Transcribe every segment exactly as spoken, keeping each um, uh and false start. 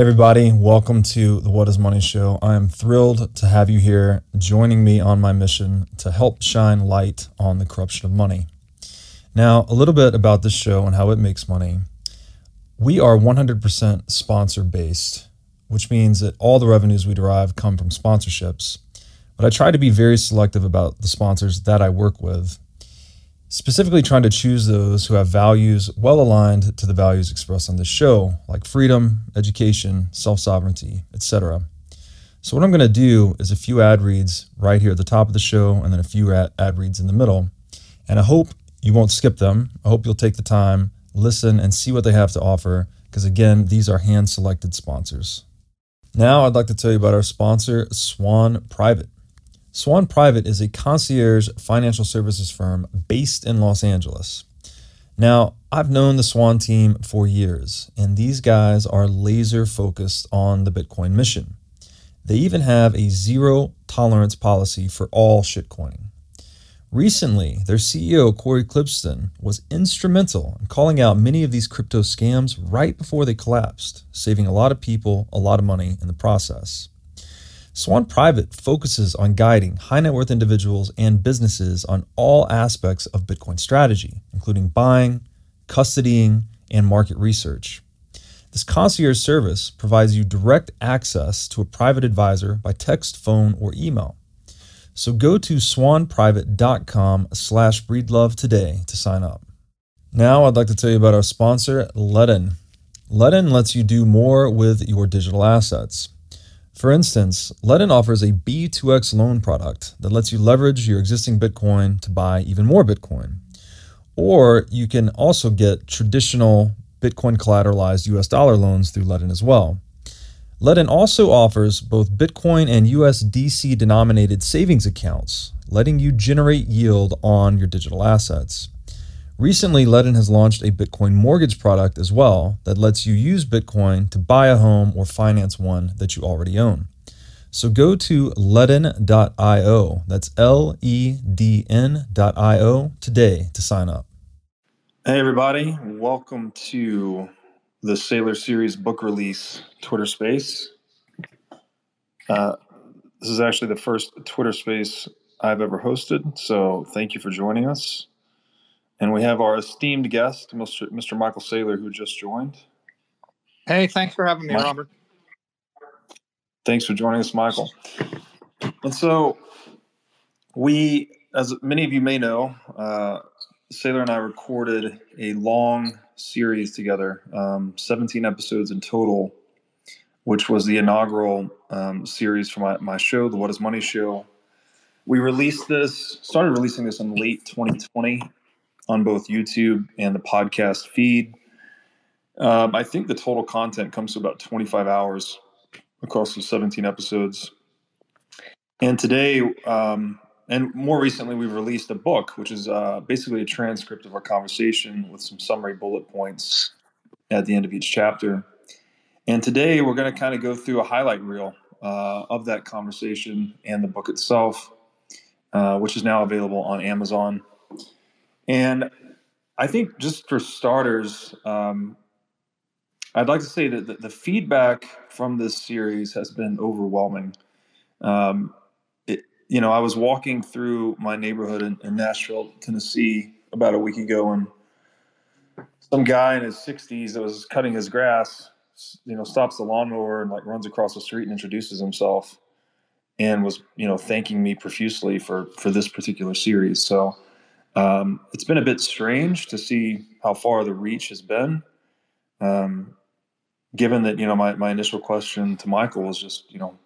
Everybody, welcome to the What Is Money Show. I am thrilled to have you here joining me on my mission to help shine light on the corruption of money. Now, a little bit about this show and how it makes money. We are one hundred percent sponsor-based, which means that all the revenues we derive come from sponsorships. But I try to be very selective about the sponsors that I work with, specifically trying to choose those who have values well aligned to the values expressed on this show, like freedom, education, self-sovereignty, et cetera. So what I'm going to do is a few ad reads right here at the top of the show and then a few ad reads in the middle. And I hope you won't skip them. I hope you'll take the time, listen, and see what they have to offer, because again, these are hand-selected sponsors. Now I'd like to tell you about our sponsor, Swan Private. Swan Private is a concierge financial services firm based in Los Angeles. Now, I've known the Swan team for years, and these guys are laser focused on the Bitcoin mission. They even have a zero tolerance policy for all shitcoining. Recently, their C E O, Corey Clipston, was instrumental in calling out many of these crypto scams right before they collapsed, saving a lot of people a lot of money in the process. Swan Private focuses on guiding high net worth individuals and businesses on all aspects of Bitcoin strategy, including buying, custodying, and market research. This concierge service provides you direct access to a private advisor by text, phone, or email. So go to swanprivate.com slash breedlove today to sign up. Now I'd like to tell you about our sponsor, Ledn. Ledn lets you do more with your digital assets. For instance, Ledn offers a B two X loan product that lets you leverage your existing Bitcoin to buy even more Bitcoin. Or you can also get traditional Bitcoin collateralized U S dollar loans through Ledn as well. Ledn also offers both Bitcoin and U S D C denominated savings accounts, letting you generate yield on your digital assets. Recently, Ledn has launched a Bitcoin mortgage product as well that lets you use Bitcoin to buy a home or finance one that you already own. So go to ledn dot io, that's L E D N dot I O today to sign up. Hey everybody, welcome to the Saylor Series book release Twitter space. Uh, this is actually the first Twitter space I've ever hosted, so thank you for joining us. And we have our esteemed guest, Mister Mister Michael Saylor, who just joined. Hey, thanks for having me, Mike. Robert. Thanks for joining us, Michael. And so we, as many of you may know, uh, Saylor and I recorded a long series together, um, seventeen episodes in total, which was the inaugural um, series for my, my show, The What Is Money Show. We released this, started releasing this in late twenty twenty. On both YouTube and the podcast feed. Um, I think the total content comes to about twenty-five hours across the seventeen episodes. And today, um, and more recently, we've released a book, which is uh, basically a transcript of our conversation with some summary bullet points at the end of each chapter. And today we're going to kind of go through a highlight reel uh, of that conversation and the book itself, uh, which is now available on Amazon. And I think just for starters, um, I'd like to say that the, the feedback from this series has been overwhelming. Um, it, you know, I was walking through my neighborhood in, in Nashville, Tennessee, about a week ago, and some guy in his sixties that was cutting his grass, you know, stops the lawnmower and like runs across the street and introduces himself, and was, you know, thanking me profusely for for this particular series. So. Um, it's been a bit strange to see how far the reach has been, um, given that, you know, my, my initial question to Michael was just, you know,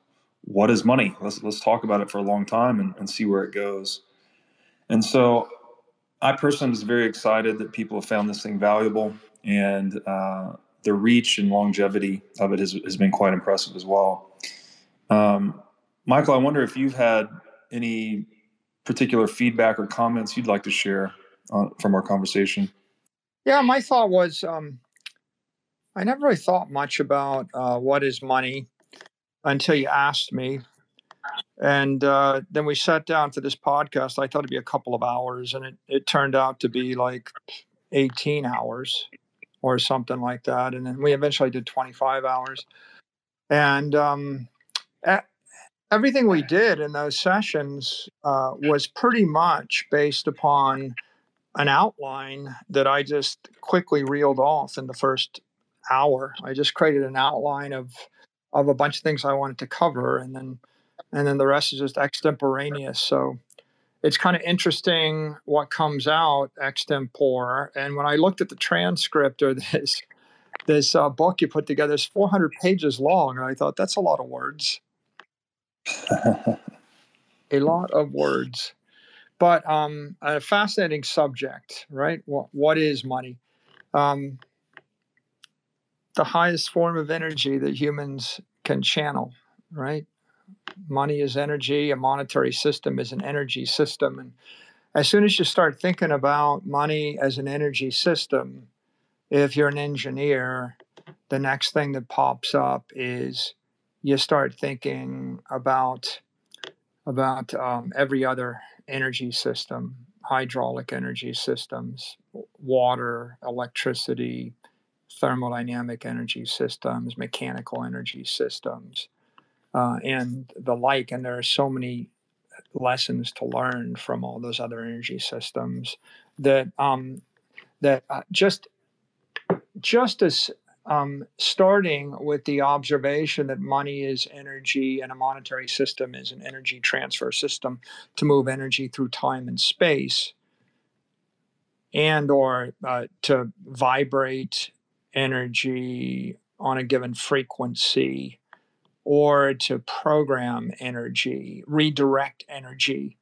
what is money? Let's, let's talk about it for a long time and, and see where it goes. And so I personally was very excited that people have found this thing valuable, and uh, the reach and longevity of it has, has been quite impressive as well. Um, Michael, I wonder if you've had any particular feedback or comments you'd like to share uh, from our conversation? Yeah, my thought was um, I never really thought much about uh, what is money until you asked me. And uh, then we sat down for this podcast. I thought it'd be a couple of hours, and it, it turned out to be like eighteen hours or something like that. And then we eventually did twenty-five hours. And um, everything we did in those sessions uh, was pretty much based upon an outline that I just quickly reeled off in the first hour. I just created an outline of of a bunch of things I wanted to cover, and then and then the rest is just extemporaneous. So it's kind of interesting what comes out extempore. And when I looked at the transcript or this this uh, book you put together, it's four hundred pages long, and I thought, that's a lot of words. A lot of words. But um, a fascinating subject, right? What, what is money? Um, the highest form of energy that humans can channel, right? Money is energy. A monetary system is an energy system. And as soon as you start thinking about money as an energy system, if you're an engineer, the next thing that pops up is you start thinking about, about um, every other energy system, hydraulic energy systems, water, electricity, thermodynamic energy systems, mechanical energy systems, uh, and the like. And there are so many lessons to learn from all those other energy systems that um, that uh, just just as um, starting with the observation that money is energy and a monetary system is an energy transfer system to move energy through time and space, and or uh, to vibrate energy on a given frequency, or to program energy, redirect energy.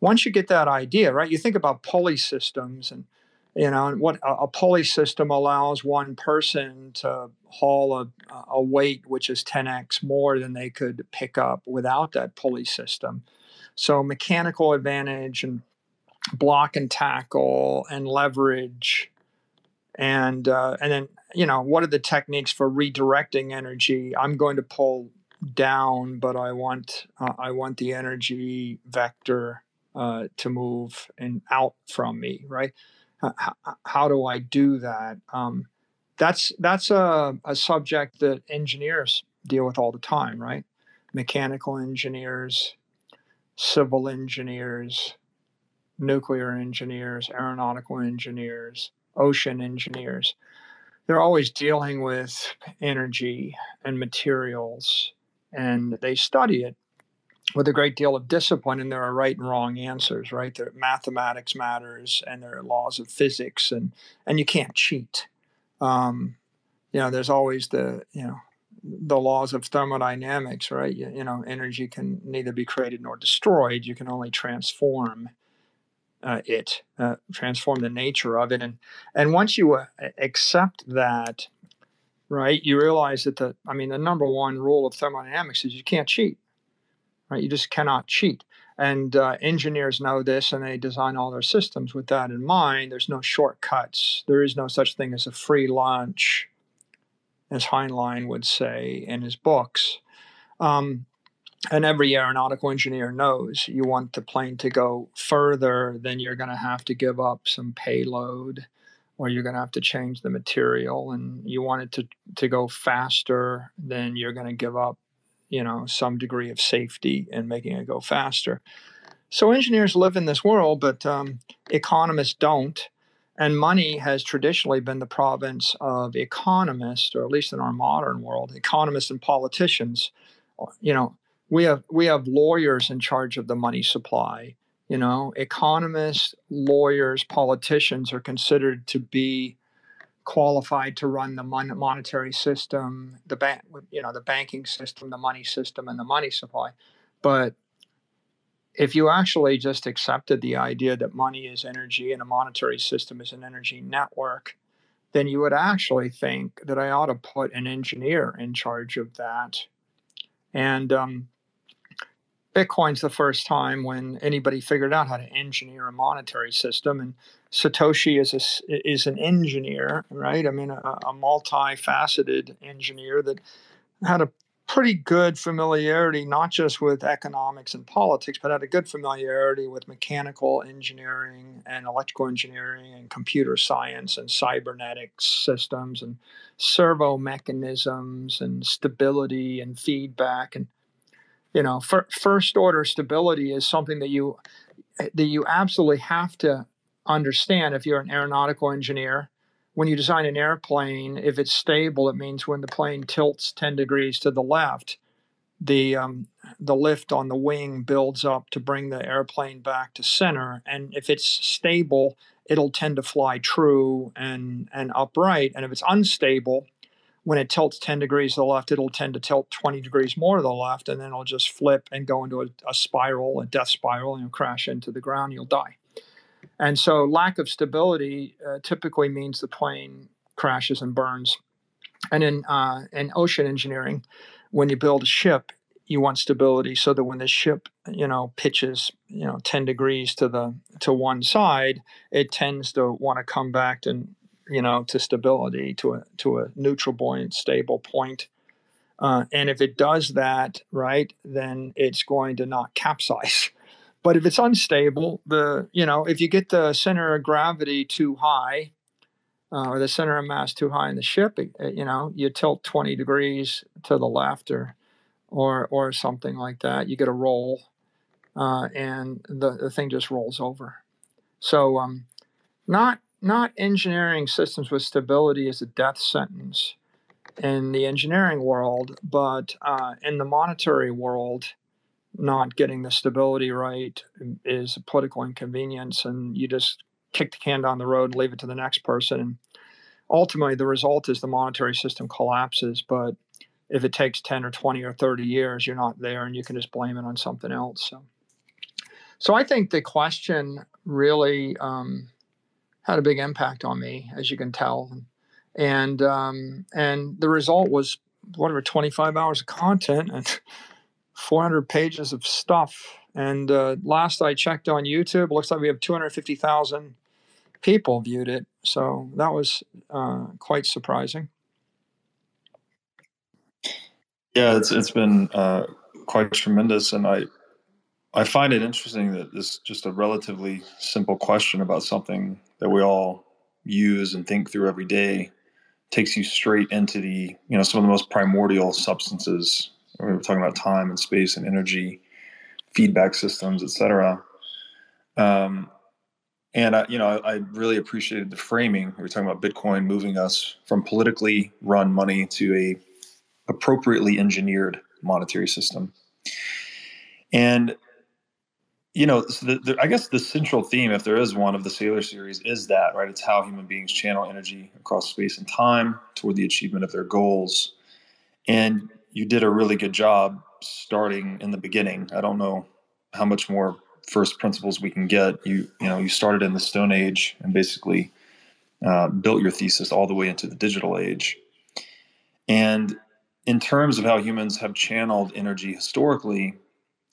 Once you get that idea, right, you think about pulley systems, and you know what a, a pulley system allows one person to haul a, a weight which is ten x more than they could pick up without that pulley system. So mechanical advantage and block and tackle and leverage. And uh, and then, you know, what are the techniques for redirecting energy? I'm going to pull down, but I want uh, I want the energy vector uh, to move and out from me, right? How, how do I do that? Um, that's that's a, a subject that engineers deal with all the time, right? Mechanical engineers, civil engineers, nuclear engineers, aeronautical engineers, ocean engineers. They're always dealing with energy and materials, and they study it with a great deal of discipline, and there are right and wrong answers, right? There, mathematics matters, and there are laws of physics, and, and you can't cheat. Um, you know, there's always the, you know, the laws of thermodynamics, right? You, you know, energy can neither be created nor destroyed. You can only transform Uh, it, uh, transform the nature of it. And and once you uh, accept that, right, you realize that the, I mean, the number one rule of thermodynamics is you can't cheat, right? You just cannot cheat. And uh, engineers know this, and they design all their systems with that in mind. There's no shortcuts. There is no such thing as a free lunch, as Heinlein would say in his books. Um, And every aeronautical engineer knows you want the plane to go further, then you're going to have to give up some payload, or you're going to have to change the material. And you want it to, to go faster, then you're going to give up, you know, some degree of safety in making it go faster. So engineers live in this world, but um, economists don't. And money has traditionally been the province of economists, or at least in our modern world, economists and politicians, you know. We have we have lawyers in charge of the money supply. You know, economists, lawyers, politicians are considered to be qualified to run the mon- monetary system, the bank, you know, the banking system, the money system, and the money supply. But if you actually just accepted the idea that money is energy and a monetary system is an energy network, then you would actually think that I ought to put an engineer in charge of that. And um, Bitcoin's the first time when anybody figured out how to engineer a monetary system, and Satoshi is a, is an engineer, right? I mean, a, a multifaceted engineer that had a pretty good familiarity, not just with economics and politics, but had a good familiarity with mechanical engineering and electrical engineering and computer science and cybernetic systems and servo mechanisms and stability and feedback. And, you know, fir- first order stability is something that you, that you absolutely have to understand if you're an aeronautical engineer. When you design an airplane, if it's stable, it means when the plane tilts ten degrees to the left, the um, the lift on the wing builds up to bring the airplane back to center. And if it's stable, it'll tend to fly true and, and upright. And if it's unstable, when it tilts ten degrees to the left, it'll tend to tilt twenty degrees more to the left, and then it'll just flip and go into a, a spiral, a death spiral, and you'll crash into the ground, you'll die. And so lack of stability uh, typically means the plane crashes and burns. And in, uh, in ocean engineering, when you build a ship, you want stability so that when the ship, you know, pitches, you know, ten degrees to the to one side, it tends to want to come back to, you know, to stability, to a to a neutral, buoyant, stable point. Uh, and if it does that, right, then it's going to not capsize. But if it's unstable, the you know, if you get the center of gravity too high, uh, or the center of mass too high in the ship, it, you know, you tilt twenty degrees to the left, or or or something like that. You get a roll, uh, and the, the thing just rolls over. So, um, not not engineering systems with stability is a death sentence in the engineering world, but uh, in the monetary world, not getting the stability right is a political inconvenience, and you just kick the can down the road and leave it to the next person. And ultimately, the result is the monetary system collapses. But if it takes ten or twenty or thirty years, you're not there, and you can just blame it on something else. So, so I think the question really um, had a big impact on me, as you can tell, and um, and the result was whatever twenty-five hours of content and four hundred pages of stuff. And uh, last I checked on YouTube, looks like we have two hundred fifty thousand people viewed it. So that was uh, quite surprising. Yeah, it's it's been uh, quite tremendous. And I I find it interesting that this just a relatively simple question about something that we all use and think through every day takes you straight into the, you know, some of the most primordial substances. We were talking about time and space and energy, feedback systems, et cetera. Um, and, I, you know, I, I really appreciated the framing. We were talking about Bitcoin moving us from politically run money to a appropriately engineered monetary system. And, you know, so the, the, I guess the central theme, if there is one, of the Saylor series is that, right? It's how human beings channel energy across space and time toward the achievement of their goals. And you did a really good job starting in the beginning. I don't know how much more first principles we can get. You you know, you started in the Stone Age and basically uh, built your thesis all the way into the digital age. And in terms of how humans have channeled energy historically,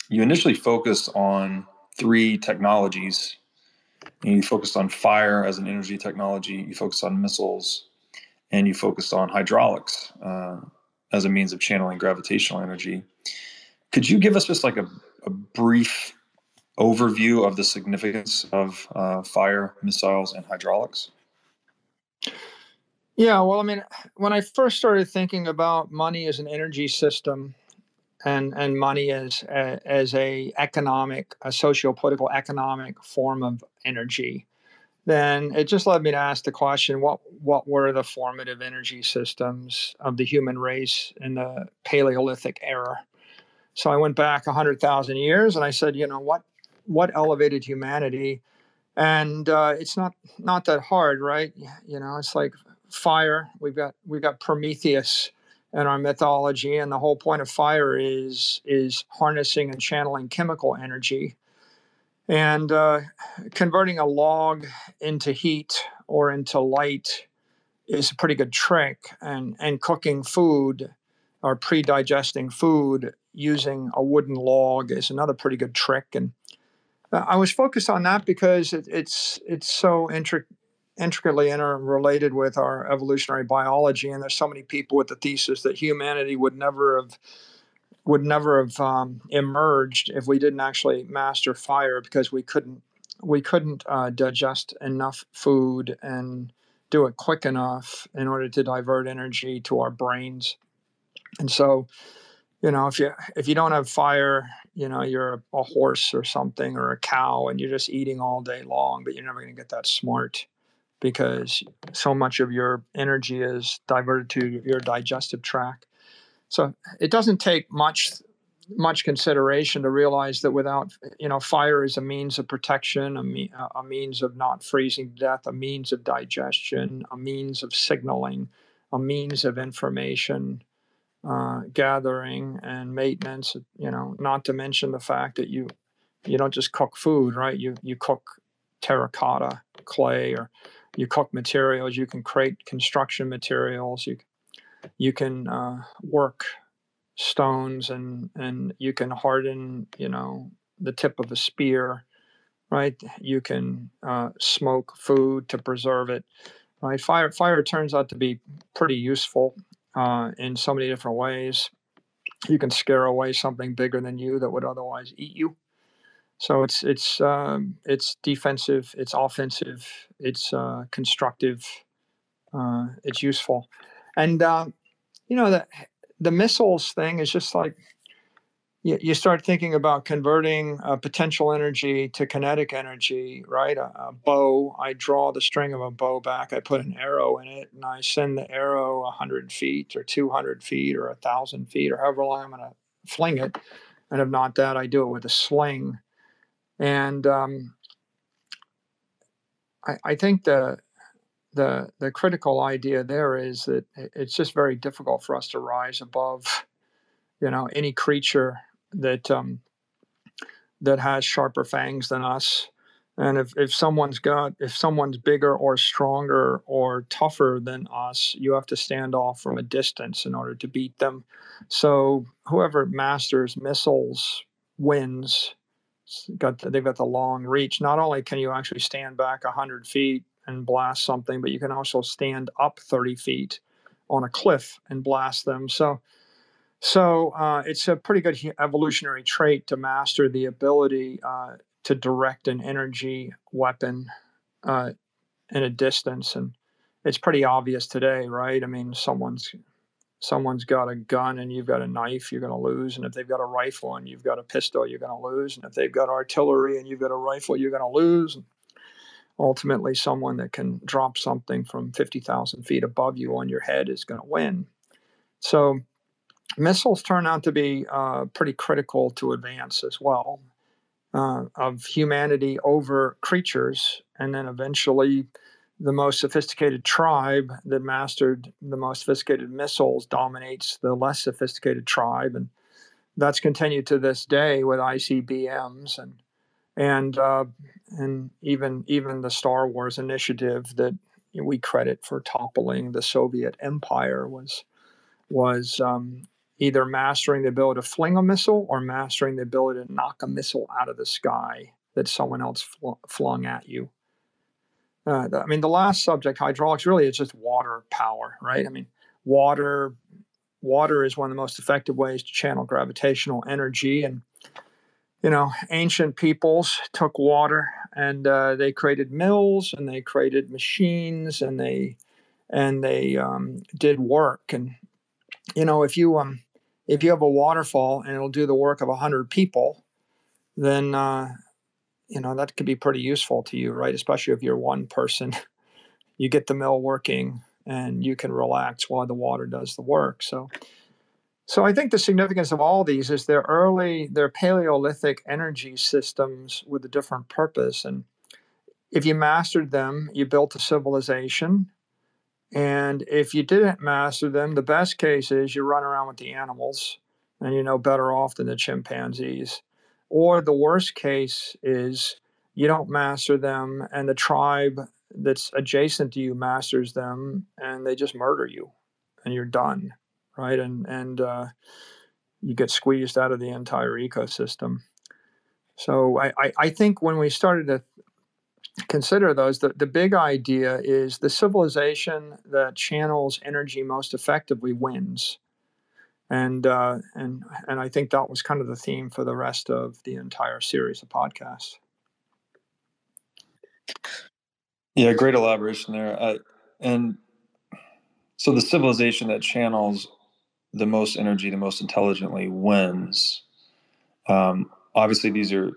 you initially focused on three technologies. And you focused on fire as an energy technology. You focused on missiles, and you focused on hydraulics, uh, as a means of channeling gravitational energy. Could you give us just like a, a brief overview of the significance of uh, fire, missiles, and hydraulics? Yeah, well, I mean, when I first started thinking about money as an energy system and, and money as a, as a economic, a socio-political economic form of energy, then it just led me to ask the question, what what were the formative energy systems of the human race in the Paleolithic era? So I went back one hundred thousand years and I said, you know, what what elevated humanity? And uh, it's not not that hard, right? You know, it's like fire. We've got we've got Prometheus in our mythology, and the whole point of fire is is harnessing and channeling chemical energy. And uh, converting a log into heat or into light is a pretty good trick. And, and cooking food or pre-digesting food using a wooden log is another pretty good trick. And I was focused on that because it, it's it's so intric- intricately interrelated with our evolutionary biology. And there's so many people with the thesis that humanity would never have would never have um, emerged if we didn't actually master fire, because we couldn't we couldn't uh, digest enough food and do it quick enough in order to divert energy to our brains. And so, you know, if you if you don't have fire, you know, you're a, a horse or something, or a cow, and you're just eating all day long, but you're never going to get that smart, because so much of your energy is diverted to your digestive tract. So it doesn't take much much consideration to realize that without, you know, fire is a means of protection, a, me, a means of not freezing to death, a means of digestion, a means of signaling, a means of information uh, gathering and maintenance, you know, not to mention the fact that you, you don't just cook food, right? You, you cook terracotta, clay, or you cook materials, you can create construction materials, you you can uh, work stones, and, and you can harden, you know, the tip of a spear, right? You can uh, smoke food to preserve it, right? Fire, fire turns out to be pretty useful uh, in so many different ways. You can scare away something bigger than you that would otherwise eat you. So it's, it's, um, it's defensive, it's offensive, it's uh, constructive, uh, it's useful. And, uh, you know, the, the missiles thing is just like, you, you start thinking about converting uh, potential energy to kinetic energy, right? A, a bow, I draw the string of a bow back, I put an arrow in it, and I send the arrow one hundred feet or two hundred feet or one thousand feet or however long I'm going to fling it. And if not that, I do it with a sling. And um, I, I think the... The, the critical idea there is that it's just very difficult for us to rise above, you know, any creature that um, that has sharper fangs than us. And if, if someone's got if someone's bigger or stronger or tougher than us, you have to stand off from a distance in order to beat them. So whoever masters missiles wins. Got they've got the long reach. Not only can you actually stand back a hundred feet and blast something, but you can also stand up thirty feet on a cliff and blast them. So, so uh, it's a pretty good evolutionary trait to master the ability uh, to direct an energy weapon uh, in a distance. And it's pretty obvious today, right? I mean, someone's someone's got a gun and you've got a knife, you're going to lose. And if they've got a rifle and you've got a pistol, you're going to lose. And if they've got artillery and you've got a rifle, you're going to lose. Ultimately, someone that can drop something from fifty thousand feet above you on your head is going to win. So missiles turn out to be uh, pretty critical to advance as well uh, of humanity over creatures. And then eventually the most sophisticated tribe that mastered the most sophisticated missiles dominates the less sophisticated tribe. And that's continued to this day with I C B Ms and And uh, and even even the Star Wars initiative that we credit for toppling the Soviet Empire was was um, either mastering the ability to fling a missile or mastering the ability to knock a missile out of the sky that someone else fl flung at you. Uh, I mean, the last subject, hydraulics, really is just water power, right? I mean, water water is one of the most effective ways to channel gravitational energy. And you know, ancient peoples took water and uh, they created mills and they created machines and they and they um, did work. And you know, if you um if you have a waterfall and it'll do the work of a hundred people, then uh, you know that could be pretty useful to you, right? Especially if you're one person, you get the mill working and you can relax while the water does the work. So. So I think the significance of all these is their early, their Paleolithic energy systems with a different purpose. And if you mastered them, you built a civilization. And if you didn't master them, the best case is you run around with the animals and you're no better off than the chimpanzees. Or the worst case is you don't master them and the tribe that's adjacent to you masters them and they just murder you and you're done. Right, and and uh, you get squeezed out of the entire ecosystem. So I, I, I think when we started to consider those, the, the big idea is the civilization that channels energy most effectively wins. And uh, and and I think that was kind of the theme for the rest of the entire series of podcasts. Yeah, great elaboration there. Uh, and so the civilization that channels the most energy, the most intelligently wins. Um, obviously, these are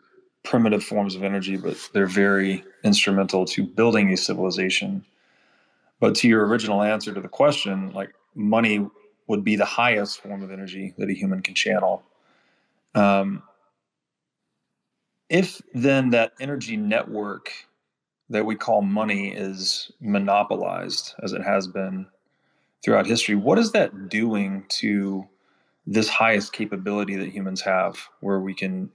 primitive forms of energy, but they're very instrumental to building a civilization. But to your original answer to the question, like money would be the highest form of energy that a human can channel. Um, if then that energy network that we call money is monopolized, as it has been throughout history, what is that doing to this highest capability that humans have, where we can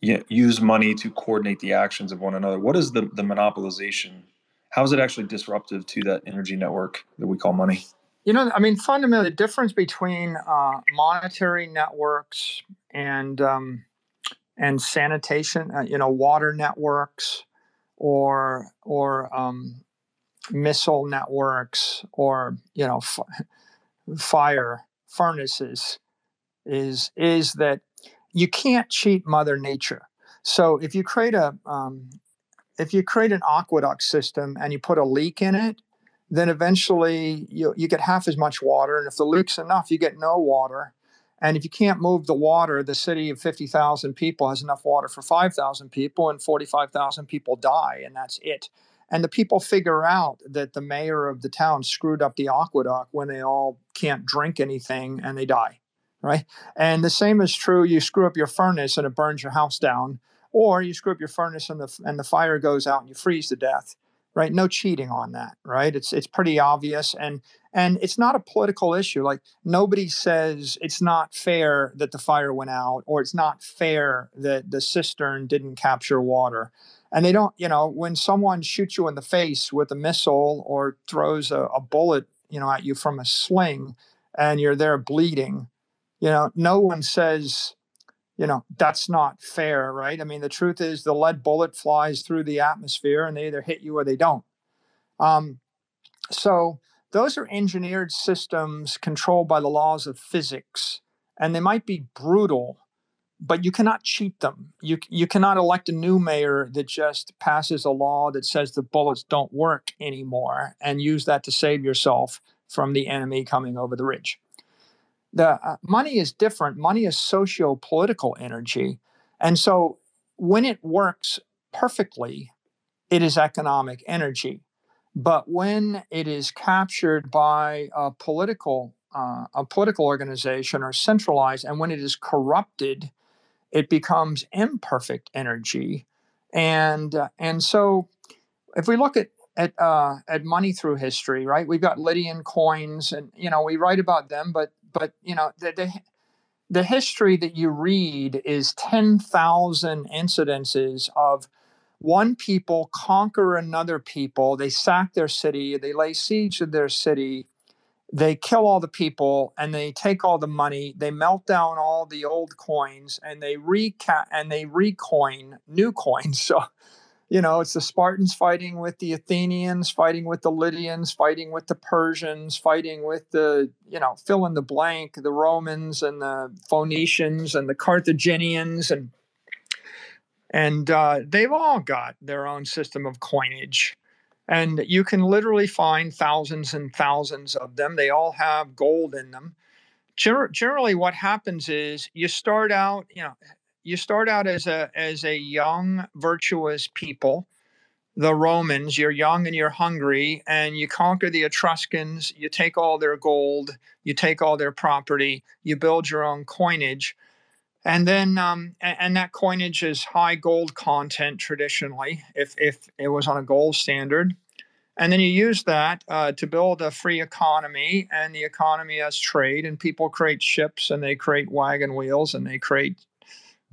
you know, use money to coordinate the actions of one another? What is the, the monopolization? How is it actually disruptive to that energy network that we call money? You know, I mean, fundamentally, the difference between uh, monetary networks and um, and sanitation, uh, you know, water networks, or or um, missile networks, or you know, f- fire furnaces, is is that you can't cheat Mother Nature. So if you create a um, if you create an aqueduct system and you put a leak in it, then eventually you, you get half as much water. And if the leak's enough, you get no water. And if you can't move the water, the city of fifty thousand people has enough water for five thousand people, and forty-five thousand people die, and that's it. And the people figure out that the mayor of the town screwed up the aqueduct when they all can't drink anything and they die, right? And the same is true. You screw up your furnace and it burns your house down, or you screw up your furnace and the, and the fire goes out and you freeze to death. Right? No cheating on that, right? It's it's pretty obvious, and and it's not a political issue. Like nobody says it's not fair that the fire went out, or it's not fair that the cistern didn't capture water. And they don't, you know, when someone shoots you in the face with a missile or throws a, a bullet, you know, at you from a sling, and you're there bleeding, you know, no one says, you know, that's not fair, right? I mean, the truth is the lead bullet flies through the atmosphere and they either hit you or they don't. Um, so those are engineered systems controlled by the laws of physics, and they might be brutal, but you cannot cheat them. You, you cannot elect a new mayor that just passes a law that says the bullets don't work anymore and use that to save yourself from the enemy coming over the ridge. The uh, money is different. Money is socio-political energy. And so when it works perfectly, it is economic energy. But when it is captured by a political, uh, a political organization or centralized, and when it is corrupted, it becomes imperfect energy. And, uh, and so if we look at At, uh, at money through history, right? We've got Lydian coins, and you know we write about them, but but you know the the, the history that you read is ten thousand incidences of one people conquer another people. They sack their city, they lay siege to their city, they kill all the people, and they take all the money. They melt down all the old coins, and they reca- and they recoin new coins. So. You know, it's the Spartans fighting with the Athenians, fighting with the Lydians, fighting with the Persians, fighting with the, you know, fill in the blank, the Romans and the Phoenicians and the Carthaginians. And and uh, they've all got their own system of coinage. And you can literally find thousands and thousands of them. They all have gold in them. Gen- generally, what happens is you start out, you know, You start out as a as a young, virtuous people, the Romans. You're young and you're hungry, and you conquer the Etruscans. You take all their gold. You take all their property. You build your own coinage. And then um, and, and that coinage is high gold content traditionally, if, if it was on a gold standard. And then you use that uh, to build a free economy, and the economy has trade, and people create ships, and they create wagon wheels, and they create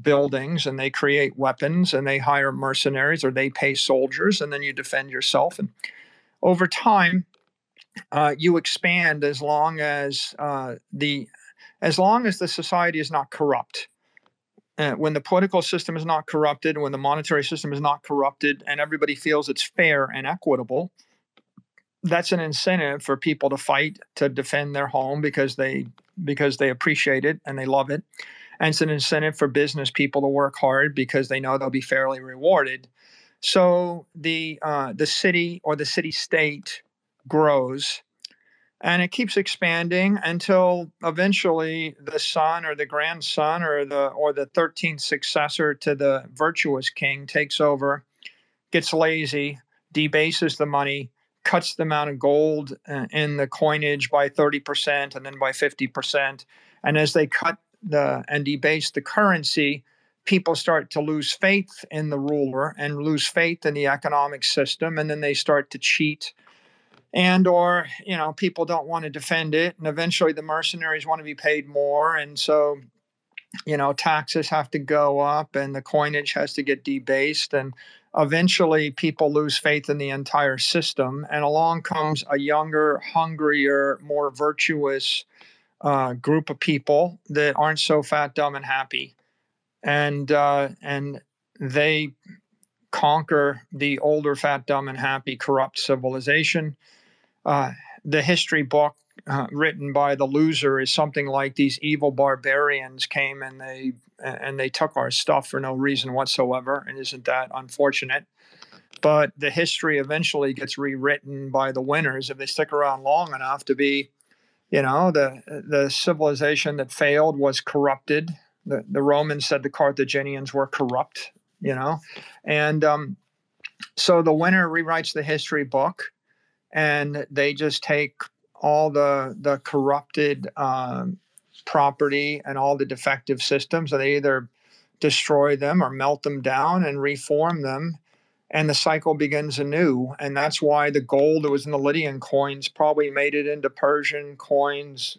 buildings, and they create weapons, and they hire mercenaries, or they pay soldiers, and then you defend yourself. And over time, uh, you expand as long as uh, the as long as the society is not corrupt. uh, when the political system is not corrupted, when the monetary system is not corrupted, and everybody feels it's fair and equitable, that's an incentive for people to fight, to defend their home because they because they appreciate it and they love it. And it's an incentive for business people to work hard because they know they'll be fairly rewarded. So the uh, the city or the city-state grows, and it keeps expanding until eventually the son or the grandson or the or the thirteenth successor to the virtuous king takes over, gets lazy, debases the money, cuts the amount of gold in the coinage by thirty percent and then by fifty percent. And as they cut the and debase the currency, people start to lose faith in the ruler and lose faith in the economic system, and then they start to cheat. And or, you know, people don't want to defend it. And eventually the mercenaries want to be paid more. And so, you know, taxes have to go up and the coinage has to get debased. And eventually people lose faith in the entire system. And along comes a younger, hungrier, more virtuous uh, group of people that aren't so fat, dumb, and happy. And uh, and they conquer the older, fat, dumb, and happy, corrupt civilization. Uh, the history book uh, written by the loser is something like these evil barbarians came and they and they took our stuff for no reason whatsoever. And isn't that unfortunate? But the history eventually gets rewritten by the winners if they stick around long enough to be, you know, the the civilization that failed was corrupted. The, the Romans said the Carthaginians were corrupt, you know, and um, so the winner rewrites the history book. And they just take all the the corrupted um, property and all the defective systems, and they either destroy them or melt them down and reform them. And the cycle begins anew. And that's why the gold that was in the Lydian coins probably made it into Persian coins,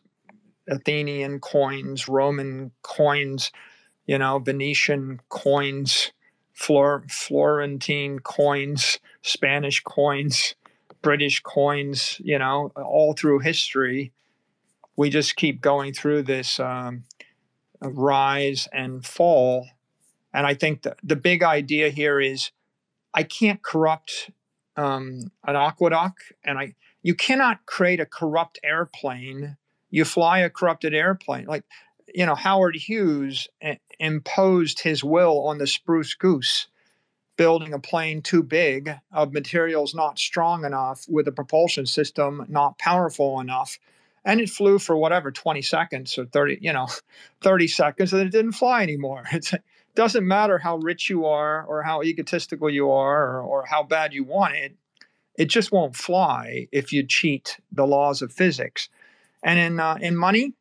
Athenian coins, Roman coins, you know, Venetian coins, Flor- Florentine coins, Spanish coins, British coins, you know, all through history. We just keep going through this um, rise and fall. And I think the, the big idea here is I can't corrupt um, an aqueduct. And I you cannot create a corrupt airplane. You fly a corrupted airplane. Like, you know, Howard Hughes a- imposed his will on the spruce goose, building a plane too big of materials not strong enough with a propulsion system not powerful enough. And it flew for whatever, twenty seconds or thirty, you know, thirty seconds, and it didn't fly anymore. It's, it doesn't matter how rich you are or how egotistical you are or, or how bad you want it. It just won't fly if you cheat the laws of physics. And in uh, in money,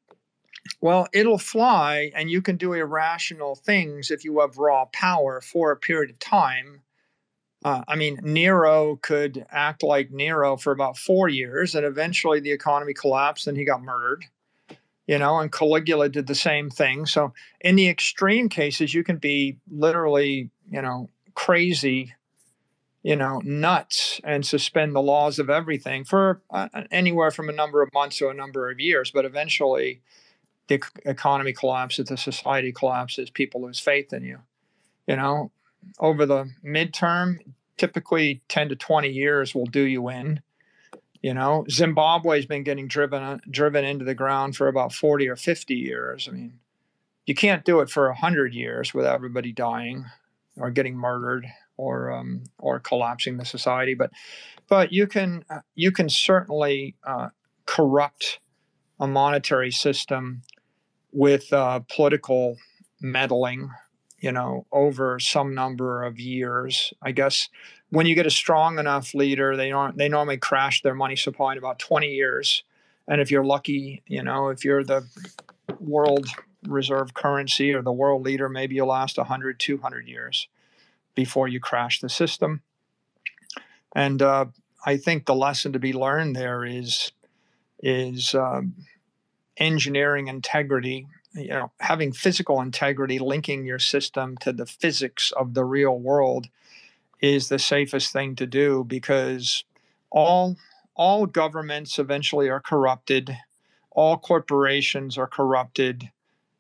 well, it'll fly, and you can do irrational things if you have raw power for a period of time. Uh, I mean, Nero could act like Nero for about four years, and eventually the economy collapsed, and he got murdered. You know, and Caligula did the same thing. So in the extreme cases, you can be literally, you know, crazy, you know, nuts, and suspend the laws of everything for uh, anywhere from a number of months to a number of years, but eventually the economy collapses, the society collapses, people lose faith in you. You know, over the midterm, typically ten to twenty years will do you in. You know, Zimbabwe has been getting driven driven into the ground for about forty or fifty years. I mean, you can't do it for one hundred years with everybody dying or getting murdered or um, or collapsing the society. But but you can, you can certainly uh, corrupt a monetary system with uh, political meddling, you know, over some number of years. I guess when you get a strong enough leader, they aren't, they normally crash their money supply in about twenty years. And if you're lucky, you know, if you're the world reserve currency or the world leader, maybe you'll last one hundred, two hundred years before you crash the system. And uh, I think the lesson to be learned there is is um, engineering integrity, you know, having physical integrity, linking your system to the physics of the real world is the safest thing to do, because all all governments eventually are corrupted, all corporations are corrupted,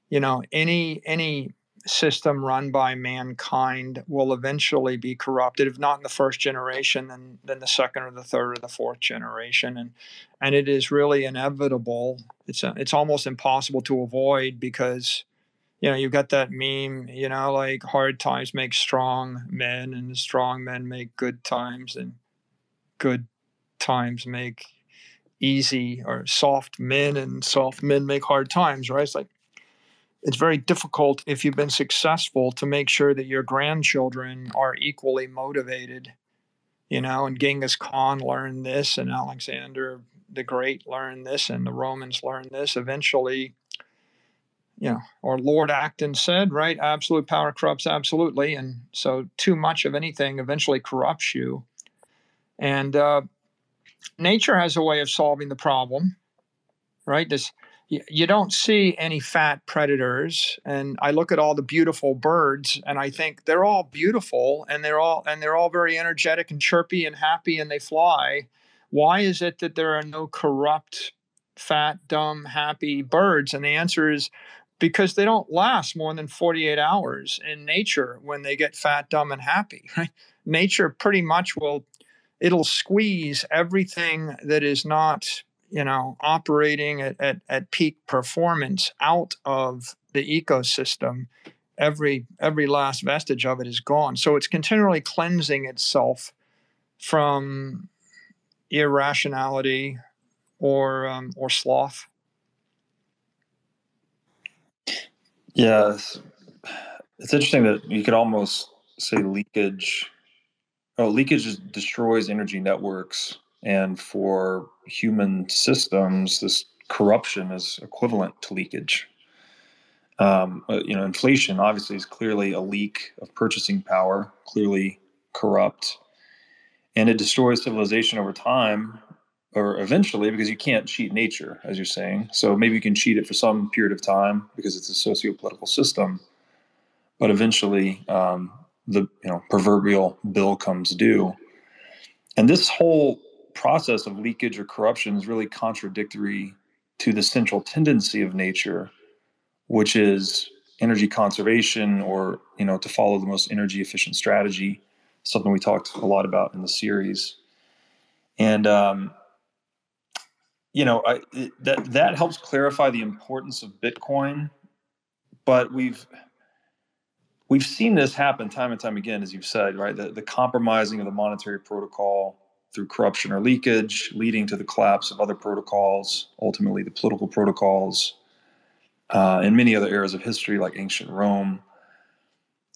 you know, any any system run by mankind will eventually be corrupted, if not in the first generation, then then the second or the third or the fourth generation. And and it is really inevitable. It's a, it's almost impossible to avoid, because you know, you've got that meme, you know, like hard times make strong men and strong men make good times and good times make easy, or soft men and soft men make hard times, right? It's like, it's very difficult, if you've been successful, to make sure that your grandchildren are equally motivated, you know, and Genghis Khan learned this, and Alexander the Great learned this, and the Romans learned this. Eventually, you know, or Lord Acton said, right, absolute power corrupts absolutely. And so too much of anything eventually corrupts you. And uh, nature has a way of solving the problem, right? This, you don't see any fat predators, and I look at all the beautiful birds, and I think they're all beautiful, and they're all and they're all very energetic and chirpy and happy, and they fly. Why is it that there are no corrupt, fat, dumb, happy birds? And the answer is because they don't last more than forty-eight hours in nature when they get fat, dumb, and happy. Right? Nature pretty much will, it'll squeeze everything that is not, you know, operating at, at, at peak performance out of the ecosystem. Every, every last vestige of it is gone. So it's continually cleansing itself from irrationality or, um, or sloth. Yes. It's interesting that you could almost say leakage. Oh, leakage destroys energy networks. And for human systems, this corruption is equivalent to leakage. Um, you know, inflation obviously is clearly a leak of purchasing power, clearly corrupt. And it destroys civilization over time, or eventually, because you can't cheat nature, as you're saying. So maybe you can cheat it for some period of time because it's a socio-political system. But eventually, um, the you know proverbial bill comes due. And this whole process of leakage or corruption is really contradictory to the central tendency of nature, which is energy conservation, or, you know, to follow the most energy efficient strategy, something we talked a lot about in the series. And, um, you know, I, it, that, that helps clarify the importance of Bitcoin, but we've, we've seen this happen time and time again, as you've said, right? The, the compromising of the monetary protocol through corruption or leakage, leading to the collapse of other protocols, ultimately the political protocols, uh, and many other eras of history like ancient Rome.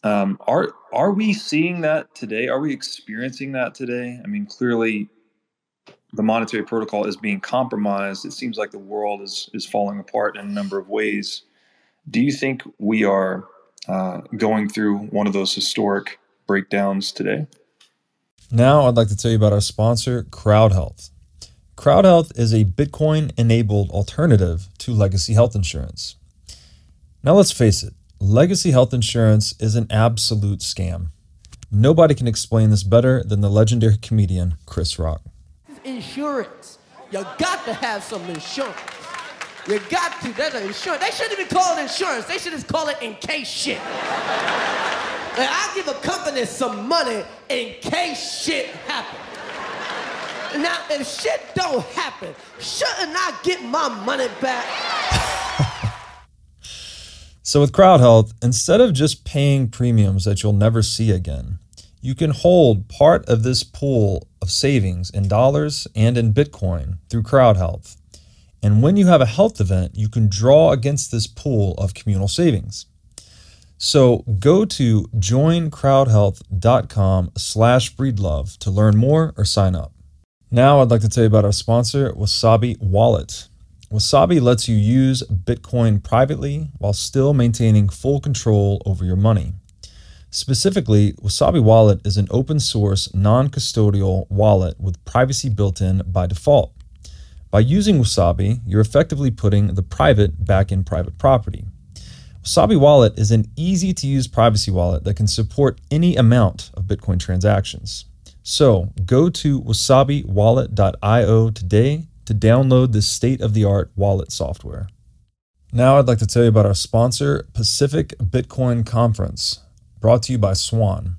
Um, are are we seeing that today? Are we experiencing that today? I mean, clearly the monetary protocol is being compromised. It seems like the world is is falling apart in a number of ways. Do you think we are uh, going through one of those historic breakdowns today? Now I'd like to tell you about our sponsor, CrowdHealth. CrowdHealth is a Bitcoin-enabled alternative to legacy health insurance. Now let's face it, legacy health insurance is an absolute scam. Nobody can explain this better than the legendary comedian Chris Rock. Insurance. You got to have some insurance. You got to. That's insurance. They shouldn't even call it insurance. They should just call it in case shit. And I give a company some money in case shit happens. Now, if shit don't happen, shouldn't I get my money back? So with CrowdHealth, instead of just paying premiums that you'll never see again, you can hold part of this pool of savings in dollars and in Bitcoin through CrowdHealth. And when you have a health event, you can draw against this pool of communal savings. So go to join crowd health dot com slash breedlove to learn more or sign up. Now I'd like to tell you about our sponsor, Wasabi Wallet. Wasabi lets you use Bitcoin privately while still maintaining full control over your money. Specifically, Wasabi Wallet is an open source, non-custodial wallet with privacy built in by default. By using Wasabi, you're effectively putting the private back in private property. Wasabi Wallet is an easy-to-use privacy wallet that can support any amount of Bitcoin transactions. So go to wasabi wallet dot io today to download this state-of-the-art wallet software. Now I'd like to tell you about our sponsor, Pacific Bitcoin Conference, brought to you by Swan.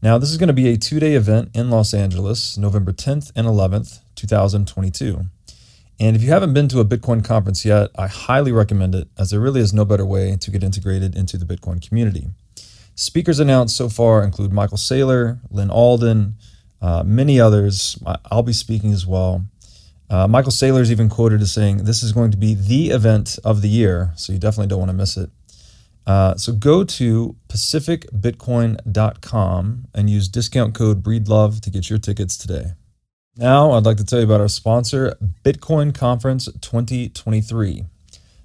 Now, this is going to be a two-day event in Los Angeles, November tenth and eleventh, two thousand twenty-two. And if you haven't been to a Bitcoin conference yet, I highly recommend it, as there really is no better way to get integrated into the Bitcoin community. Speakers announced so far include Michael Saylor, Lynn Alden, uh, many others. I'll be speaking as well. Uh, Michael Saylor is even quoted as saying, this is going to be the event of the year, so you definitely don't want to miss it. Uh, so go to pacific bitcoin dot com and use discount code BREEDLOVE to get your tickets today. Now I'd like to tell you about our sponsor, Bitcoin Conference twenty twenty-three.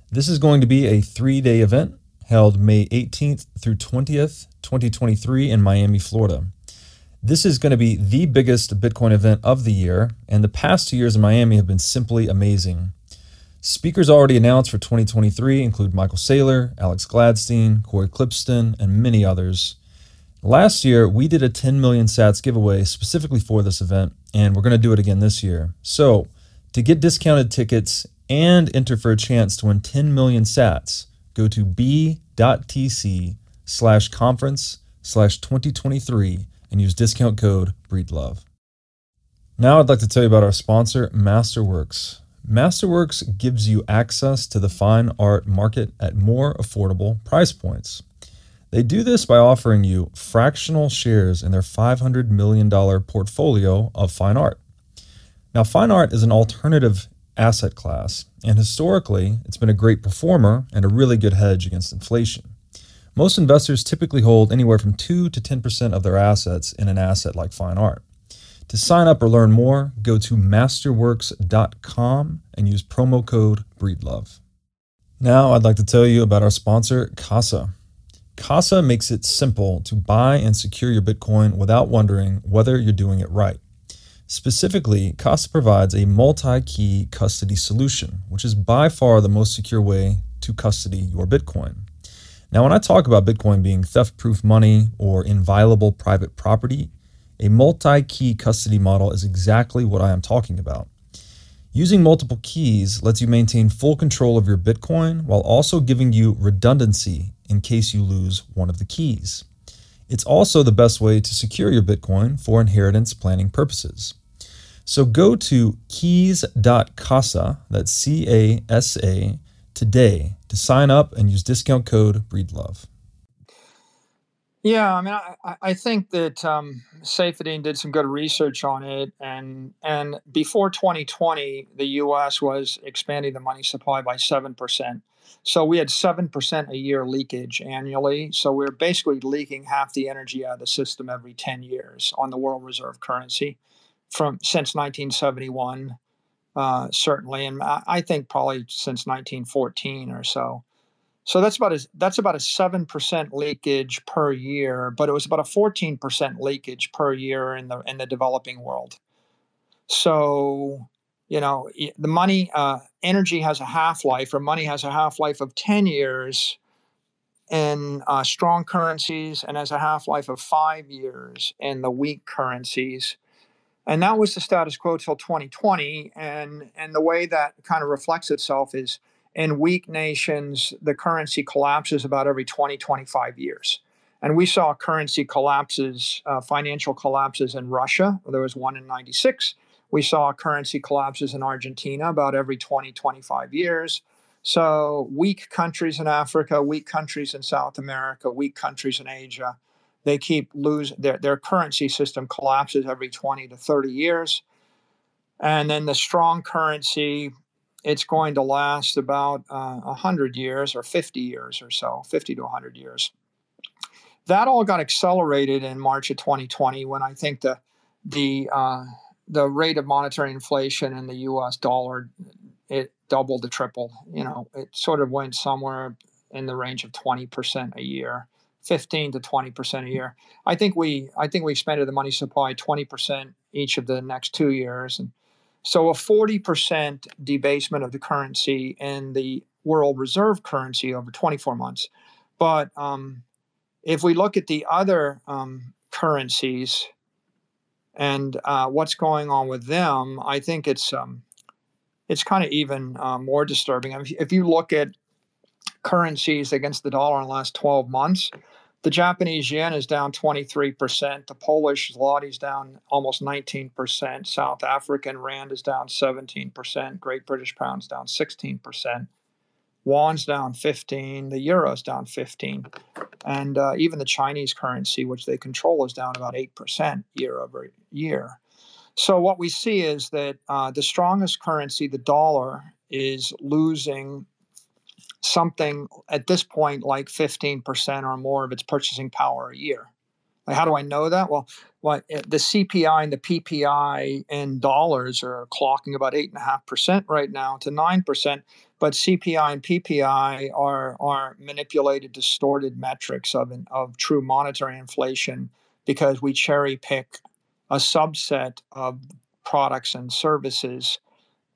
This is going to be a three-day event held May eighteenth through twentieth, twenty twenty-three in Miami, Florida. This is going to be the biggest Bitcoin event of the year, and the past two years in Miami have been simply amazing. Speakers already announced for twenty twenty-three include Michael Saylor, Alex Gladstein, Corey Clipston, and many others. Last year, we did a ten million sats giveaway specifically for this event, and we're going to do it again this year. So, to get discounted tickets and enter for a chance to win ten million sats, go to b dot t c slash conference slash twenty twenty-three and use discount code BREEDLOVE. Now I'd like to tell you about our sponsor, Masterworks. Masterworks gives you access to the fine art market at more affordable price points. They do this by offering you fractional shares in their five hundred million dollars portfolio of fine art. Now, fine art is an alternative asset class, and historically, it's been a great performer and a really good hedge against inflation. Most investors typically hold anywhere from two to ten percent of their assets in an asset like fine art. To sign up or learn more, go to masterworks dot com and use promo code BREEDLOVE. Now, I'd like to tell you about our sponsor, Casa. Casa makes it simple to buy and secure your Bitcoin without wondering whether you're doing it right. Specifically, Casa provides a multi-key custody solution, which is by far the most secure way to custody your Bitcoin. Now, when I talk about Bitcoin being theft-proof money or inviolable private property, a multi-key custody model is exactly what I am talking about. Using multiple keys lets you maintain full control of your Bitcoin while also giving you redundancy in case you lose one of the keys. It's also the best way to secure your Bitcoin for inheritance planning purposes. So go to keys dot casa, that's C A S A, today to sign up and use discount code BREEDLOVE. Yeah, I mean, I, I think that um, Saifedean did some good research on it, and and before twenty twenty, the U S was expanding the money supply by seven percent. So we had seven percent a year leakage annually. So we're basically leaking half the energy out of the system every ten years on the world reserve currency from since nineteen seventy-one, uh, certainly, and I, I think probably since nineteen fourteen or so. So that's about a, that's about a seven percent leakage per year, but it was about a fourteen percent leakage per year in the in the developing world. So, you know, the money, uh, energy has a half-life, or money has a half-life of ten years in uh, strong currencies and has a half-life of five years in the weak currencies. And that was the status quo till twenty twenty, and and the way that kind of reflects itself is, in weak nations, the currency collapses about every twenty, twenty-five years. And we saw currency collapses, uh, financial collapses in Russia. There was one in ninety-six. We saw currency collapses in Argentina about every twenty, twenty-five years. So weak countries in Africa, weak countries in South America, weak countries in Asia, they keep lose their, their currency system collapses every twenty to thirty years. And then the strong currency, it's going to last about uh, one hundred years or fifty years or so, fifty to one hundred years. That all got accelerated in March of twenty twenty when I think the the uh, the rate of monetary inflation in the U S dollar, it doubled to tripled. You know, it sort of went somewhere in the range of twenty percent a year, fifteen to twenty percent a year. I think we I think we expanded the money supply twenty percent each of the next two years and. So a forty percent debasement of the currency and the world reserve currency over twenty-four months. But um, if we look at the other um, currencies and uh, what's going on with them, I think it's um, it's kind of even uh, more disturbing. I mean, if you look at currencies against the dollar in the last twelve months. The Japanese yen is down twenty-three percent. The Polish zloty is down almost nineteen percent. South African rand is down seventeen percent. Great British pound is down sixteen percent. Won's down fifteen percent. The euro is down fifteen percent. And uh, even the Chinese currency, which they control, is down about eight percent year over year. So what we see is that uh, the strongest currency, the dollar, is losing something at this point like fifteen percent or more of its purchasing power a year. Like, how do I know that? Well, well the C P I and the P P I in dollars are clocking about eight point five percent right now to nine percent, but C P I and P P I are are manipulated, distorted metrics of, an, of true monetary inflation because we cherry pick a subset of products and services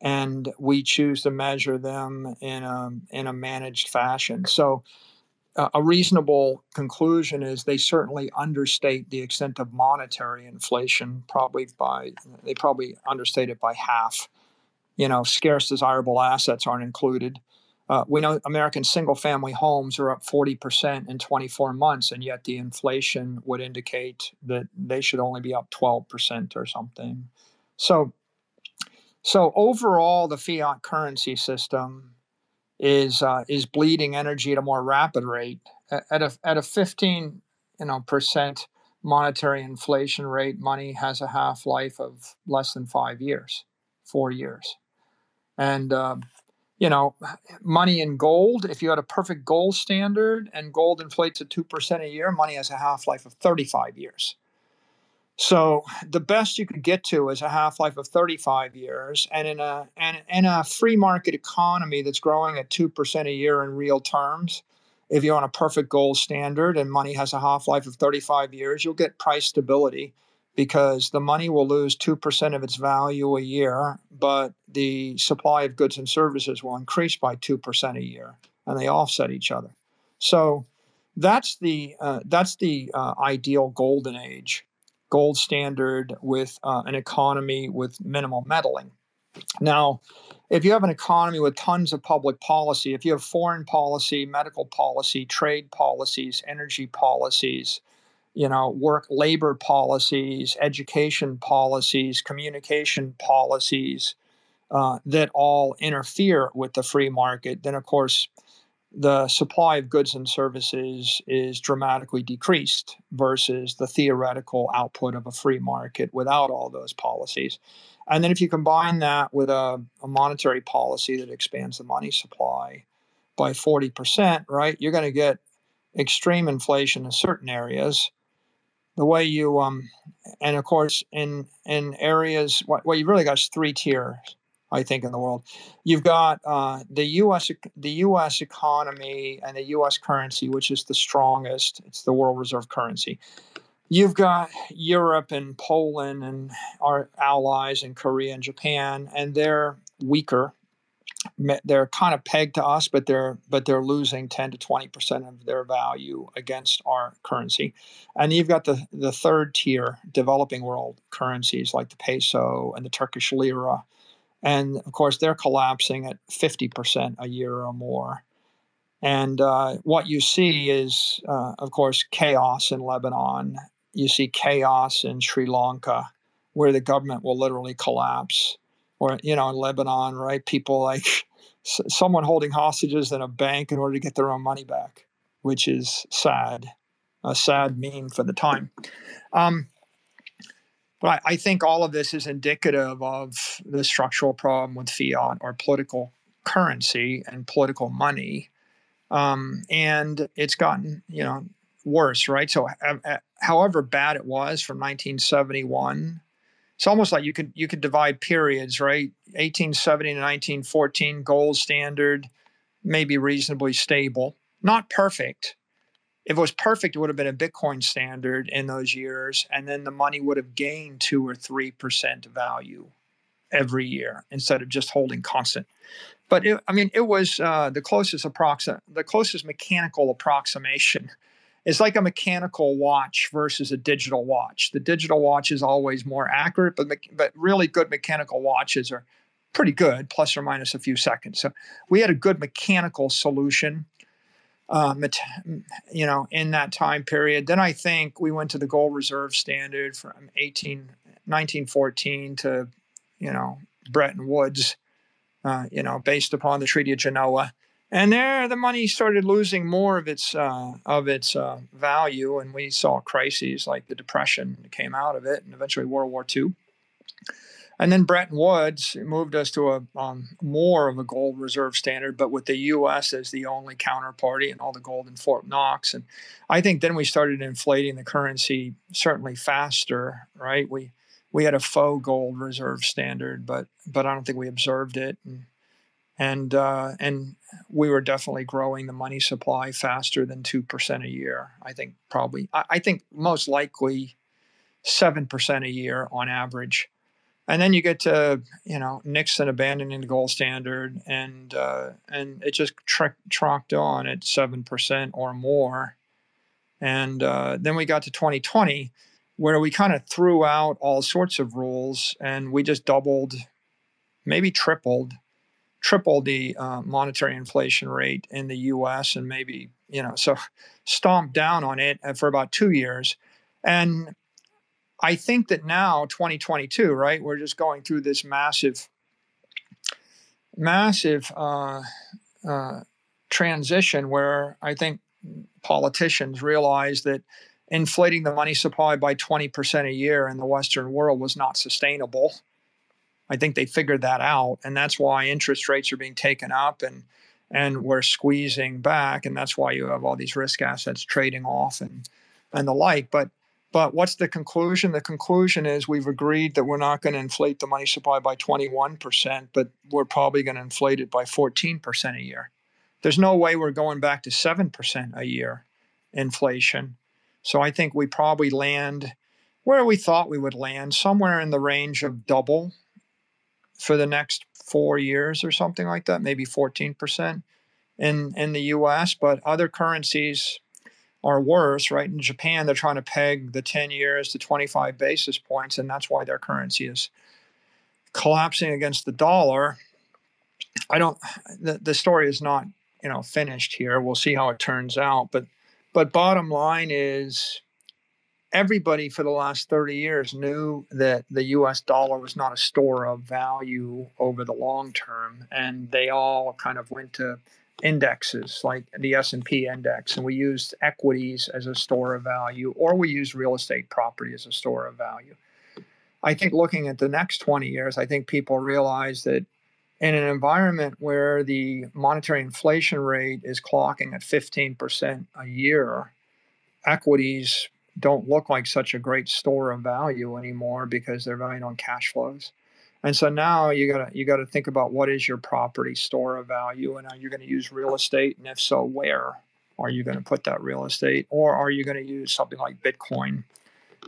and we choose to measure them in a, in a managed fashion. So uh, a reasonable conclusion is they certainly understate the extent of monetary inflation, probably by, they probably understate it by half. You know, scarce desirable assets aren't included. Uh, we know American single-family homes are up forty percent in twenty-four months, and yet the inflation would indicate that they should only be up twelve percent or something. So So overall, the fiat currency system is uh, is bleeding energy at a more rapid rate. At a at a fifteen you know percent monetary inflation rate, money has a half life of less than five years, four years, and uh, you know money in gold. If you had a perfect gold standard and gold inflates at two percent a year, money has a half life of thirty-five years. So the best you could get to is a half-life of thirty-five years, and in a and in a free market economy that's growing at two percent a year in real terms, if you're on a perfect gold standard and money has a half-life of thirty-five years, you'll get price stability because the money will lose two percent of its value a year, but the supply of goods and services will increase by two percent a year, and they offset each other. So that's the uh, that's the uh, ideal golden age. Gold standard with uh, an economy with minimal meddling. Now, if you have an economy with tons of public policy, if you have foreign policy, medical policy, trade policies, energy policies, you know, work labor policies, education policies, communication policies uh, that all interfere with the free market, then of course the supply of goods and services is dramatically decreased versus the theoretical output of a free market without all those policies. And then if you combine that with a, a monetary policy that expands the money supply by forty percent, right, you're going to get extreme inflation in certain areas. The way you, um, and of course, in, in areas, what, what you really got is three tiers, I think, in the world. You've got uh, the U S the U S economy and the U S currency, which is the strongest. It's the world reserve currency. You've got Europe and Poland and our allies and Korea and Japan, and they're weaker. They're kind of pegged to us, but they're but they're losing ten to twenty percent of their value against our currency. And you've got the, the third tier developing world currencies like the peso and the Turkish lira. And, of course, they're collapsing at fifty percent a year or more. And uh, what you see is, uh, of course, chaos in Lebanon. You see chaos in Sri Lanka, where the government will literally collapse. Or, you know, in Lebanon, right, people like s- someone holding hostages in a bank in order to get their own money back, which is sad, a sad meme for the time. Um But I think all of this is indicative of the structural problem with fiat or political currency and political money. Um, and it's gotten, you know, worse, right? So uh, however bad it was from nineteen seventy-one, it's almost like you could you could divide periods, right? eighteen seventy to nineteen fourteen, gold standard, maybe reasonably stable, not perfect. If it was perfect, it would have been a Bitcoin standard in those years, and then the money would have gained two or three percent value every year instead of just holding constant. But it, I mean, it was uh, the closest approxi- the closest mechanical approximation. It's like a mechanical watch versus a digital watch. The digital watch is always more accurate, but me- but really good mechanical watches are pretty good, plus or minus a few seconds. So we had a good mechanical solution. um, you know, in that time period. Then I think we went to the gold reserve standard from nineteen fourteen to, you know, Bretton Woods, uh, you know, based upon the Treaty of Genoa. And there, the money started losing more of its uh, of its uh, value, and we saw crises like the Depression that came out of it, and eventually World War Two. And then Bretton Woods moved us to a um, more of a gold reserve standard, but with the U S as the only counterparty and all the gold in Fort Knox. And I think then we started inflating the currency certainly faster, right? We we had a faux gold reserve standard, but but I don't think we observed it. And, And uh, and we were definitely growing the money supply faster than two percent a year. I think probably, I, I think most likely, seven percent a year on average. And then you get to, you know, Nixon abandoning the gold standard, and uh, and it just tr trocked on at seven percent or more. And uh, then we got to twenty twenty, where we kind of threw out all sorts of rules, and we just doubled, maybe tripled. triple the uh, monetary inflation rate in the U S and maybe, you know, so stomped down on it for about two years. And I think that now twenty twenty-two, right, we're just going through this massive, massive uh, uh, transition where I think politicians realize that inflating the money supply by twenty percent a year in the Western world was not sustainable. I think they figured that out, and that's why interest rates are being taken up, and and we're squeezing back, and that's why you have all these risk assets trading off and and the like. But but what's the conclusion? The conclusion is we've agreed that we're not going to inflate the money supply by twenty-one percent, but we're probably going to inflate it by fourteen percent a year. There's no way we're going back to seven percent a year inflation. So I think we probably land where we thought we would land, somewhere in the range of double for the next four years or something like that, maybe fourteen percent in, in the U S, but other currencies are worse, right? In Japan, they're trying to peg the ten years to twenty-five basis points, and that's why their currency is collapsing against the dollar. I don't, the, the story is not, you know, finished here. We'll see how it turns out. But, but bottom line is, everybody for the last thirty years knew that the U S dollar was not a store of value over the long term, and they all kind of went to indexes like the S and P index, and we used equities as a store of value, or we used real estate property as a store of value. I think looking at the next twenty years, I think people realize that in an environment where the monetary inflation rate is clocking at fifteen percent a year, equities don't look like such a great store of value anymore because they're valued on cash flows. And so now you gotta you gotta think about what is your property store of value, and are you gonna use real estate, and if so, where are you gonna put that real estate, or are you gonna use something like Bitcoin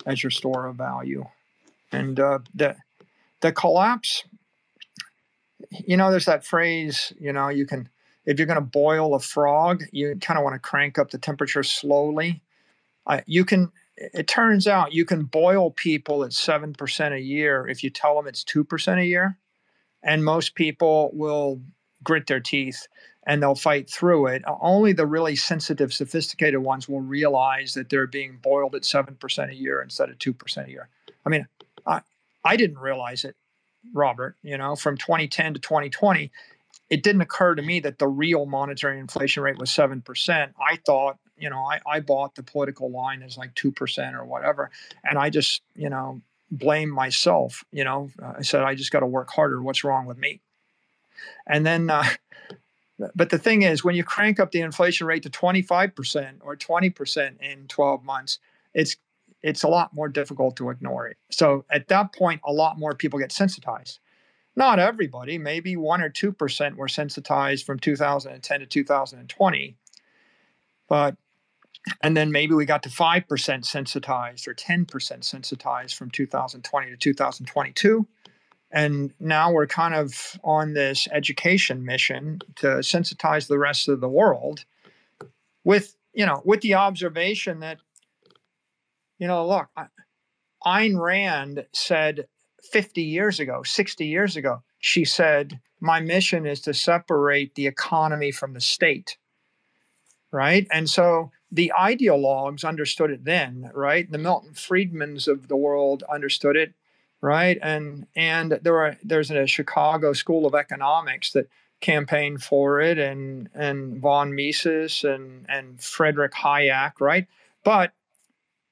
as your store of value? And uh, the the collapse, you know, there's that phrase, you know, you can if you're gonna boil a frog, you kind of want to crank up the temperature slowly. Uh, you can, it turns out you can boil people at seven percent a year if you tell them it's two percent a year. And most people will grit their teeth and they'll fight through it. Only the really sensitive, sophisticated ones will realize that they're being boiled at seven percent a year instead of two percent a year. I mean, I, I didn't realize it, Robert, you know, from twenty ten to twenty twenty, it didn't occur to me that the real monetary inflation rate was seven percent. I thought, you know, I, I bought the political line as like two percent or whatever. And I just, you know, blame myself, you know, uh, I said, I just got to work harder. What's wrong with me? And then, uh, but the thing is, when you crank up the inflation rate to twenty-five percent or twenty percent in twelve months, it's, it's a lot more difficult to ignore it. So at that point, a lot more people get sensitized. Not everybody, maybe one or two percent were sensitized from two thousand ten to two thousand twenty, but and then maybe we got to five percent sensitized or ten percent sensitized from two thousand twenty to two thousand twenty-two. And now we're kind of on this education mission to sensitize the rest of the world with, you know, with the observation that, you know, look, Ayn Rand said fifty years ago, sixty years ago, she said, my mission is to separate the economy from the state. right? And so the ideologues understood it then, right? The Milton Friedmans of the world understood it, right? And and there were there's a Chicago School of Economics that campaigned for it, and and von Mises and and Friedrich Hayek, right? But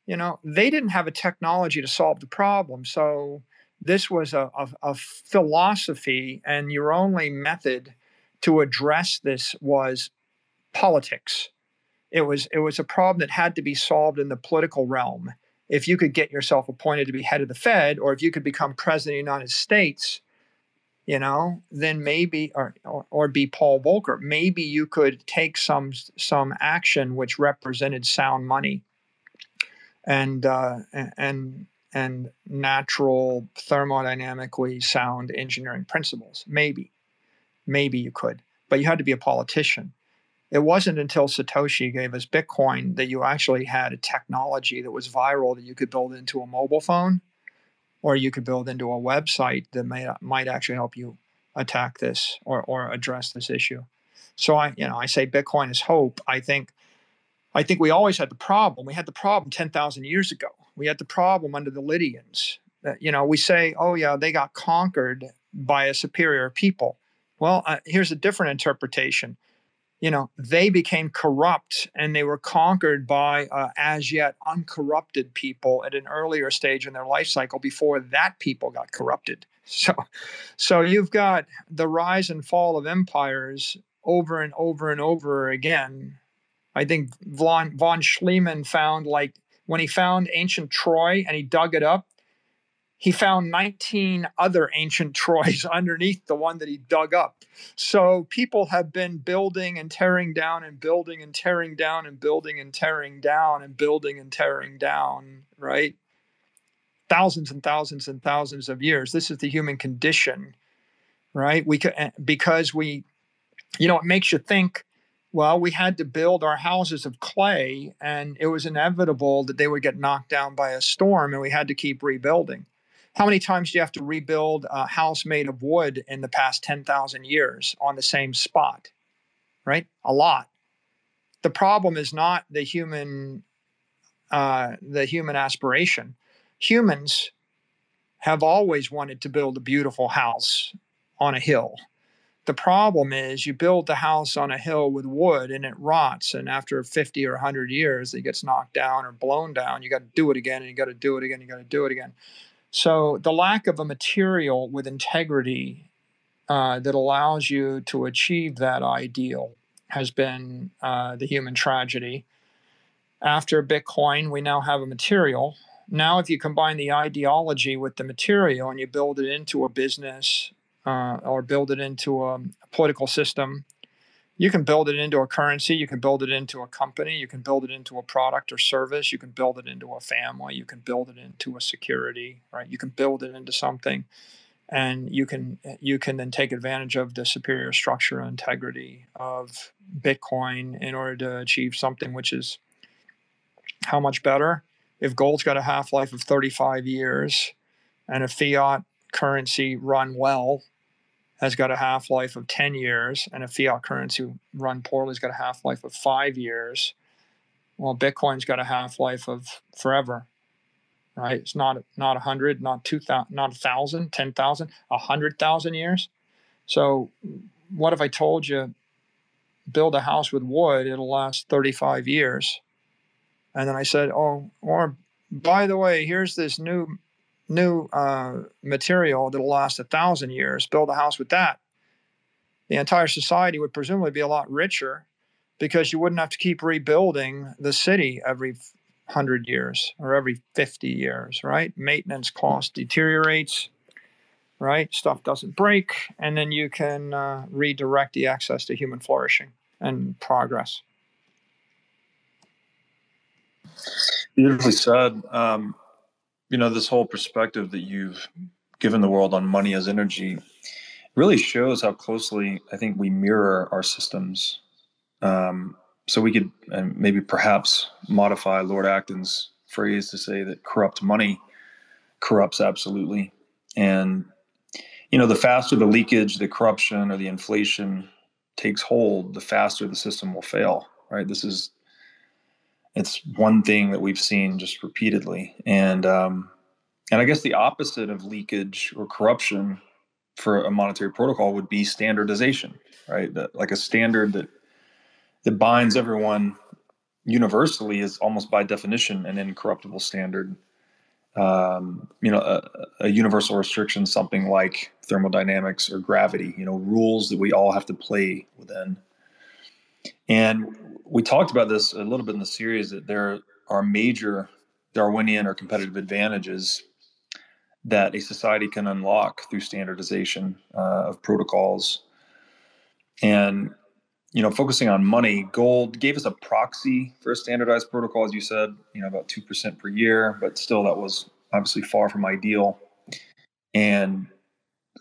you know, they didn't have a technology to solve the problem, so this was a, a, a philosophy, and your only method to address this was politics. It was it was a problem that had to be solved in the political realm. If you could get yourself appointed to be head of the Fed, or if you could become president of the United States, you know, then maybe, or, or or be Paul Volcker, maybe you could take some some action which represented sound money and uh, and and natural thermodynamically sound engineering principles. Maybe, maybe you could, but you had to be a politician. It wasn't until Satoshi gave us Bitcoin that you actually had a technology that was viral that you could build into a mobile phone, or you could build into a website that may, might actually help you attack this or, or address this issue. So I, you know, I say Bitcoin is hope. I think, I think we always had the problem. We had the problem ten thousand years ago. We had the problem under the Lydians. Uh, you know, we say, oh yeah, they got conquered by a superior people. Well, uh, here's a different interpretation. You know, they became corrupt and they were conquered by uh, as yet uncorrupted people at an earlier stage in their life cycle before that people got corrupted. So, so you've got the rise and fall of empires over and over and over again. I think von, von Schliemann found, like, when he found ancient Troy and he dug it up, he found nineteen other ancient Troys underneath the one that he dug up. So people have been building and tearing down and building and tearing down and building and tearing down and building and tearing down, right? Thousands and thousands and thousands of years. This is the human condition, right? We can, because we, you know, it makes you think, well, we had to build our houses of clay and it was inevitable that they would get knocked down by a storm and we had to keep rebuilding. How many times do you have to rebuild a house made of wood in the past ten thousand years on the same spot, right? A lot. The problem is not the human, uh, the human aspiration. Humans have always wanted to build a beautiful house on a hill. The problem is you build the house on a hill with wood and it rots. And after fifty or one hundred years, it gets knocked down or blown down. You got to do it again, and you got to do it again, you got to do it again. So the lack of a material with integrity uh, that allows you to achieve that ideal has been uh, the human tragedy. After Bitcoin, we now have a material. Now, if you combine the ideology with the material and you build it into a business uh, or build it into a political system, you can build it into a currency, you can build it into a company, you can build it into a product or service, you can build it into a family, you can build it into a security, right? You can build it into something, and you can you can then take advantage of the superior structure and integrity of Bitcoin in order to achieve something which is how much better? If gold's got a half-life of thirty-five years and a fiat currency run well has got a half-life of ten years, and a fiat currency run poorly has got a half-life of five years. Well, Bitcoin's got a half-life of forever, right? It's not not one hundred, not two thousand, not one thousand, ten thousand, one hundred thousand years. So what if I told you build a house with wood, it'll last thirty-five years? And then I said, oh, or by the way, here's this new new uh, material that'll last a thousand years, build a house with that. The entire society would presumably be a lot richer because you wouldn't have to keep rebuilding the city every hundred years or every fifty years, right? Maintenance cost deteriorates, right? Stuff doesn't break. And then you can uh, redirect the access to human flourishing and progress. Beautifully said. Um, You know, this whole perspective that you've given the world on money as energy really shows how closely I think we mirror our systems. Um, so we could uh, maybe perhaps modify Lord Acton's phrase to say that corrupt money corrupts absolutely. And, you know, the faster the leakage, the corruption, or the inflation takes hold, the faster the system will fail. right? This is, it's one thing that we've seen just repeatedly. And, um, and I guess the opposite of leakage or corruption for a monetary protocol would be standardization, right? That, like a standard that, that binds everyone universally is almost by definition an incorruptible standard. Um, you know, a, a universal restriction, something like thermodynamics or gravity, you know, rules that we all have to play within. And we talked about this a little bit in the series, that there are major Darwinian or competitive advantages that a society can unlock through standardization uh, of protocols. And, you know, focusing on money, gold gave us a proxy for a standardized protocol, as you said, you know, about two percent per year, but still that was obviously far from ideal. And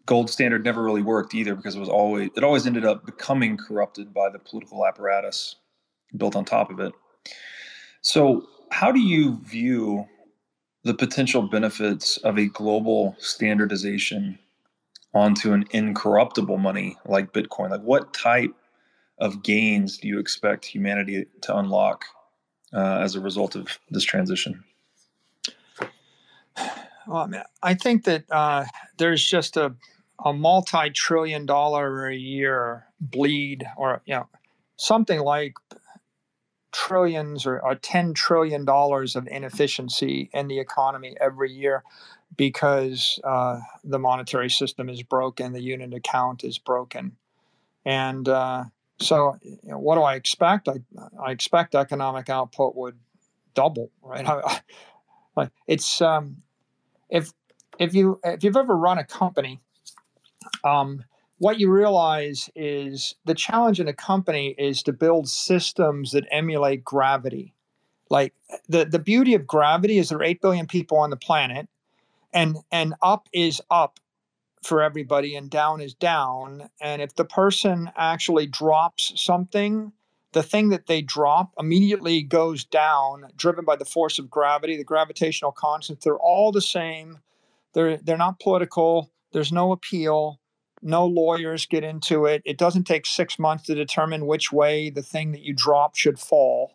gold standard never really worked either, because it was always, it always ended up becoming corrupted by the political apparatus built on top of it. So how do you view the potential benefits of a global standardization onto an incorruptible money like Bitcoin? Like, what type of gains do you expect humanity to unlock uh, as a result of this transition? Well, I mean, I think that uh, there's just a, a multi-trillion dollar a year bleed, or, you know, something like trillions or, or ten trillion dollars of inefficiency in the economy every year, because uh, the monetary system is broken, the unit account is broken. And uh, so you know, what do I expect? I, I expect economic output would double, right? I, I, it's um, if if you if you've ever run a company, um, what you realize is the challenge in a company is to build systems that emulate gravity. Like the, the beauty of gravity is there are eight billion people on the planet, and, and up is up for everybody and down is down. And if the person actually drops something, the thing that they drop immediately goes down, driven by the force of gravity, the gravitational constants. They're all the same. They're, they're not political. There's no appeal. No lawyers get into it. It doesn't take six months to determine which way the thing that you drop should fall.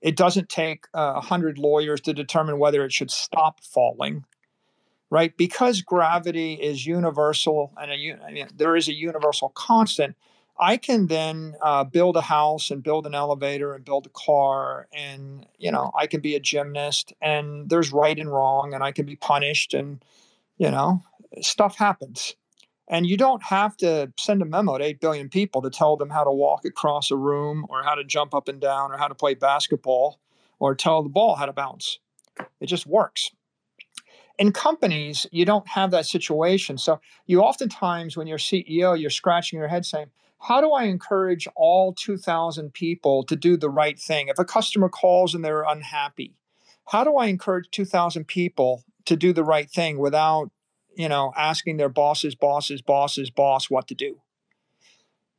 It doesn't take uh, one hundred lawyers to determine whether it should stop falling, right? Because gravity is universal and a, I mean, there is a universal constant, I can then uh, build a house and build an elevator and build a car, and, you know, I can be a gymnast, and there's right and wrong, and I can be punished, and, you know, stuff happens. And you don't have to send a memo to eight billion people to tell them how to walk across a room, or how to jump up and down, or how to play basketball, or tell the ball how to bounce. It just works. In companies, you don't have that situation. So you oftentimes, when you're C E O, you're scratching your head saying, how do I encourage all two thousand people to do the right thing? If a customer calls and they're unhappy, how do I encourage two thousand people to do the right thing without, you know, asking their bosses, bosses, bosses, boss what to do?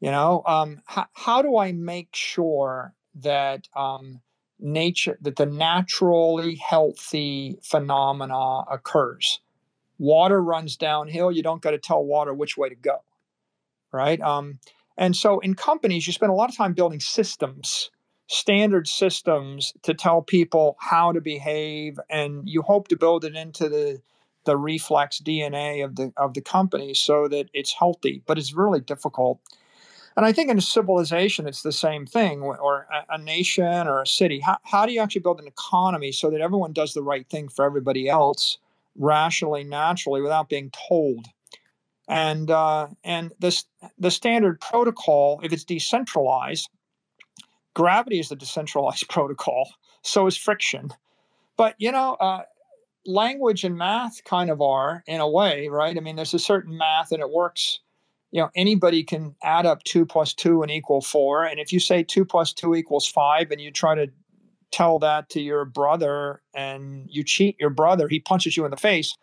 You know, um, h- how do I make sure that um, nature, that the naturally healthy phenomena occurs? Water runs downhill. You don't got to tell water which way to go, right? Um, and so in companies, you spend a lot of time building systems, standard systems to tell people how to behave, and you hope to build it into the the reflex D N A of the of the company so that it's healthy, but it's really difficult. And I think in a civilization, it's the same thing, or a, a nation or a city. How, how do you actually build an economy so that everyone does the right thing for everybody else rationally, naturally, without being told? And uh, and this the standard protocol, if it's decentralized, gravity is the decentralized protocol, so is friction. But, you know, uh, language and math kind of are, in a way, right? I mean, there's a certain math and it works. You know, anybody can add up two plus two and equal four. And if you say two plus two equals five and you try to tell that to your brother and you cheat your brother, he punches you in the face,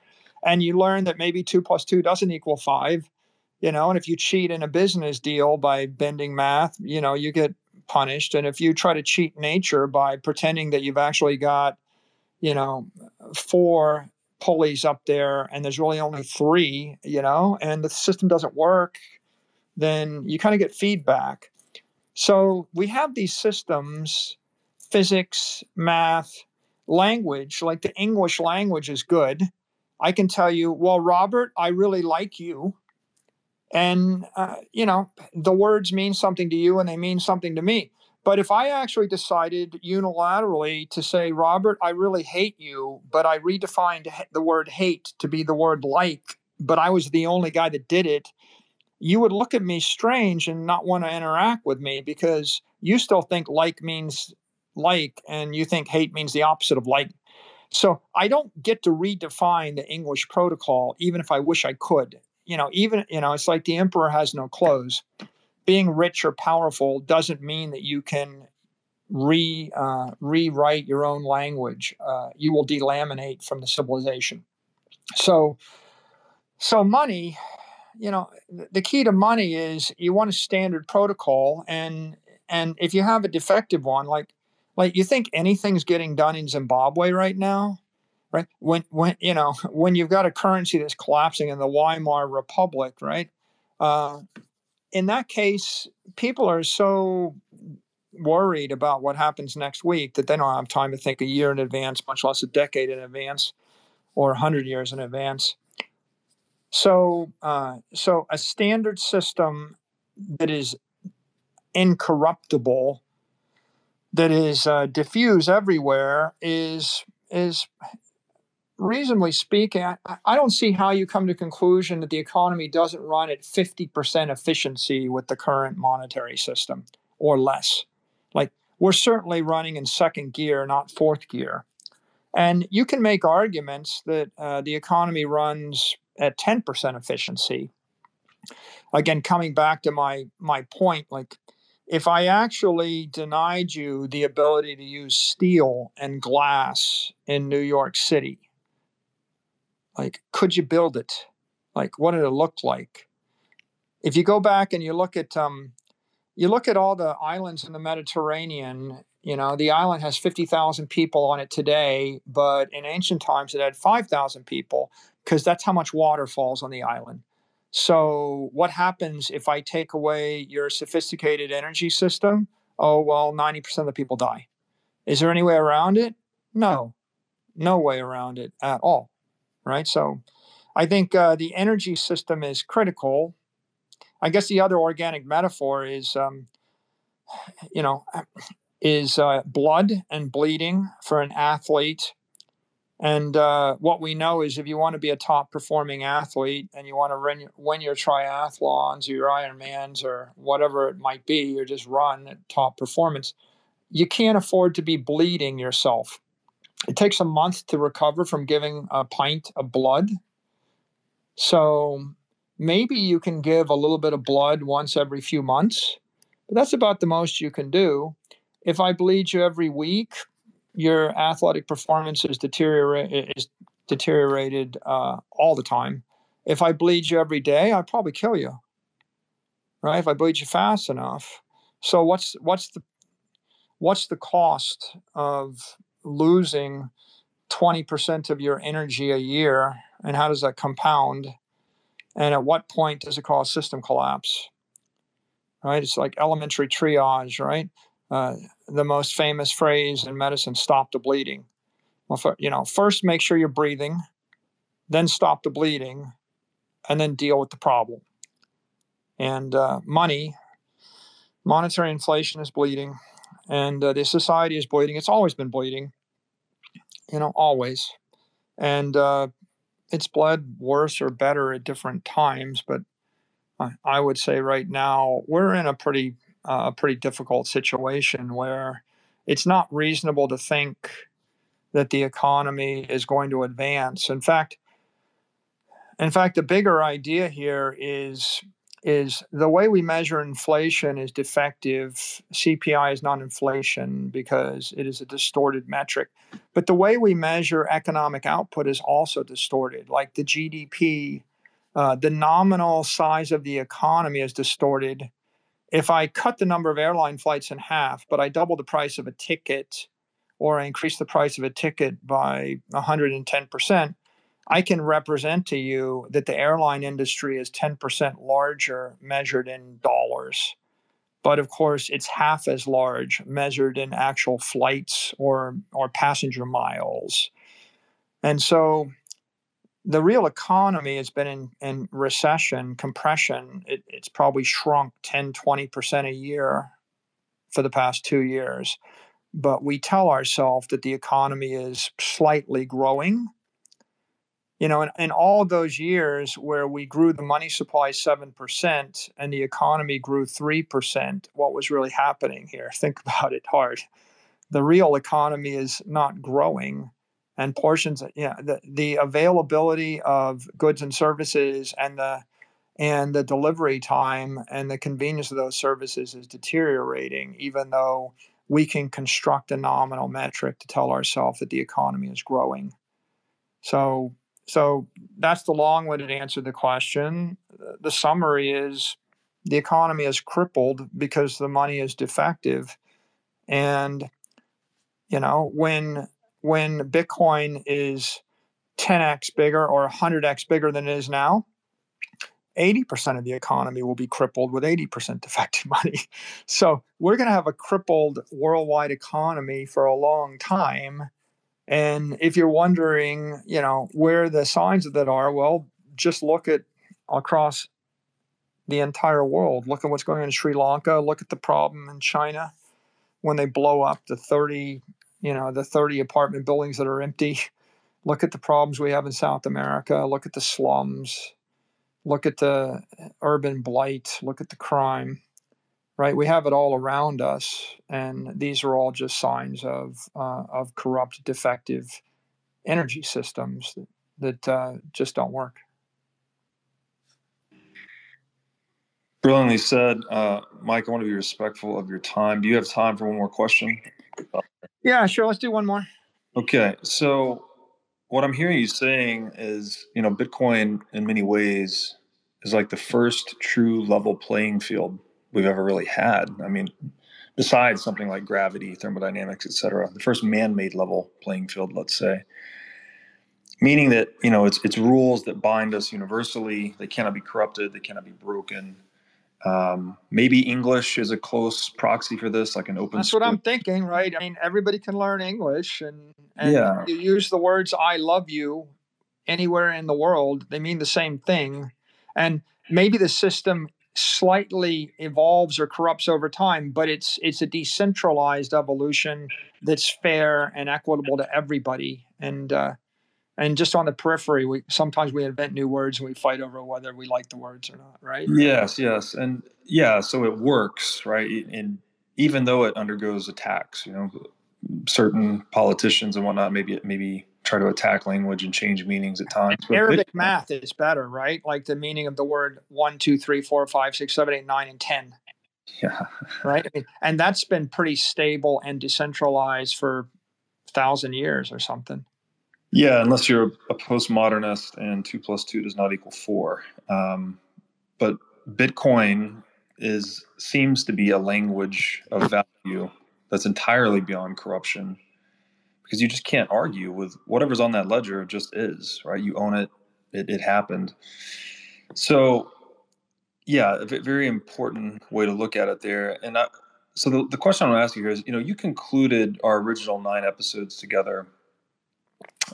and you learn that maybe two plus two doesn't equal five, you know, and if you cheat in a business deal by bending math, you know, you get punished. And if you try to cheat nature by pretending that you've actually got, you know, four pulleys up there and there's really only three, you know, and the system doesn't work, then you kind of get feedback. So we have these systems, physics, math, language, like the English language is good. I can tell you, well, Robert, I really like you. And, uh, you know, the words mean something to you and they mean something to me. But if I actually decided unilaterally to say, Robert, I really hate you, but I redefined the word hate to be the word like, but I was the only guy that did it, you would look at me strange and not want to interact with me because you still think like means like, and you think hate means the opposite of like. So I don't get to redefine the English protocol, even if I wish I could. You know, even, you know, it's like the emperor has no clothes. Being rich or powerful doesn't mean that you can re uh, rewrite your own language. Uh, you will delaminate from the civilization. So, so money, you know, the key to money is you want a standard protocol, and and if you have a defective one, like like you think anything's getting done in Zimbabwe right now, right? When when you know when you've got a currency that's collapsing in the Weimar Republic, right? Uh, In that case, people are so worried about what happens next week that they don't have time to think a year in advance, much less a decade in advance or one hundred years in advance. So, uh, so a standard system that is incorruptible, that is uh, diffused everywhere, is is reasonably speaking, I, I don't see how you come to the conclusion that the economy doesn't run at fifty percent efficiency with the current monetary system or less. Like, we're certainly running in second gear, not fourth gear. And you can make arguments that uh, the economy runs at ten percent efficiency. Again, coming back to my my point, like, if I actually denied you the ability to use steel and glass in New York City, like, could you build it? Like, what did it look like? If you go back and you look at um, you look at all the islands in the Mediterranean, you know, the island has fifty thousand people on it today, but in ancient times it had five thousand people because that's how much water falls on the island. So what happens if I take away your sophisticated energy system? Oh, well, ninety percent of the people die. Is there any way around it? No, no way around it at all. Right. So I think uh, the energy system is critical. I guess the other organic metaphor is, um, you know, is uh, blood and bleeding for an athlete. And uh, what we know is if you want to be a top performing athlete and you want to win your triathlons or your Ironmans or whatever it might be, or just run at top performance, you can't afford to be bleeding yourself. It takes a month to recover from giving a pint of blood. So maybe you can give a little bit of blood once every few months, but that's about the most you can do. If I bleed you every week, your athletic performance is, deteriora- is deteriorated uh, all the time. If I bleed you every day, I'd probably kill you, right? If I bleed you fast enough. So what's what's the what's the cost of losing twenty percent of your energy a year, and how does that compound? And at what point does it cause system collapse? Right? It's like elementary triage, right? Uh, the most famous phrase in medicine: stop the bleeding. Well, for, you know, first make sure you're breathing, then stop the bleeding, and then deal with the problem. And uh, money, monetary inflation is bleeding. And uh, the society is bleeding. It's always been bleeding, you know, always. And uh, it's bled worse or better at different times. But I, I would say right now we're in a pretty, uh, pretty difficult situation where it's not reasonable to think that the economy is going to advance. In fact, in fact, the bigger idea here is is the way we measure inflation is defective. C P I is not inflation because it is a distorted metric. But the way we measure economic output is also distorted. Like the G D P, uh, the nominal size of the economy is distorted. If I cut the number of airline flights in half, but I double the price of a ticket, or I increase the price of a ticket by one hundred ten percent, I can represent to you that the airline industry is ten percent larger measured in dollars. But of course, it's half as large measured in actual flights or, or passenger miles. And so the real economy has been in, in recession, compression. It, it's probably shrunk ten, twenty percent a year for the past two years. But we tell ourselves that the economy is slightly growing. You know, in, in all those years where we grew the money supply seven percent and the economy grew three percent, what was really happening here? Think about it hard. The real economy is not growing, and portions, you know, the, the availability of goods and services and the, and the delivery time and the convenience of those services is deteriorating, even though we can construct a nominal metric to tell ourselves that the economy is growing. So... So that's the long-winded answer to the question. The summary is the economy is crippled because the money is defective. And, you know, when when Bitcoin is ten x bigger or one hundred x bigger than it is now, eighty percent of the economy will be crippled with eighty percent defective money. So we're going to have a crippled worldwide economy for a long time. And if you're wondering, you know, where the signs of that are, well, just look at across the entire world. Look at what's going on in Sri Lanka. Look at the problem in China when they blow up the thirty, you know, the thirty apartment buildings that are empty. Look at the problems we have in South America. Look at the slums. Look at the urban blight. Look at the crime. Right, we have it all around us, and these are all just signs of uh, of corrupt, defective energy systems that, that uh, just don't work. Brilliantly said, uh, Mike. I want to be respectful of your time. Do you have time for one more question? Yeah, sure. Let's do one more. Okay. So, what I'm hearing you saying is, you know, Bitcoin in many ways is like the first true level playing field we've ever really had. I mean, besides something like gravity, thermodynamics, et cetera, the first man-made level playing field, let's say, meaning that, you know, it's, it's rules that bind us universally. They cannot be corrupted. They cannot be broken. Um, maybe English is a close proxy for this, like an open. That's split. What I'm thinking, right? I mean, everybody can learn English, and, and yeah. You use the words, I love you, anywhere in the world. They mean the same thing. And maybe the system slightly evolves or corrupts over time, but it's it's a decentralized evolution that's fair and equitable to everybody. And uh, and just on the periphery, we sometimes we invent new words and we fight over whether we like the words or not, right? Yes, yes, and yeah. So it works, right? And even though it undergoes attacks, you know, certain politicians and whatnot, maybe it maybe. try to attack language and change meanings at times. But Arabic Bitcoin. Math is better, right? Like the meaning of the word one, two, three, four, five, six, seven, eight, nine, and ten. Yeah. Right. I mean, and that's been pretty stable and decentralized for a thousand years or something. Yeah. Unless you're a postmodernist and two plus two does not equal four. Um, but Bitcoin is, seems to be a language of value that's entirely beyond corruption. Because you just can't argue with whatever's on that ledger. It just is, right? You own it. It, it happened. So, yeah, a very important way to look at it there. And I, so the, the question I'm going to ask you here is, you know, you concluded our original nine episodes together.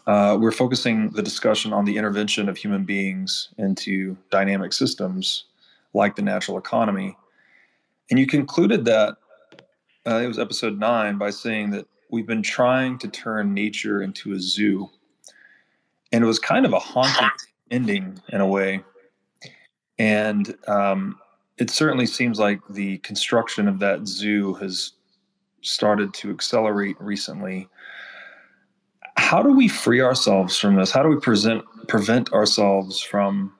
Uh, we're focusing the discussion on the intervention of human beings into dynamic systems like the natural economy. And you concluded that, uh, it was episode nine, by saying that we've been trying to turn nature into a zoo. And it was kind of a haunting ending in a way. And um, it certainly seems like the construction of that zoo has started to accelerate recently. How do we free ourselves from this? How do we present, prevent ourselves from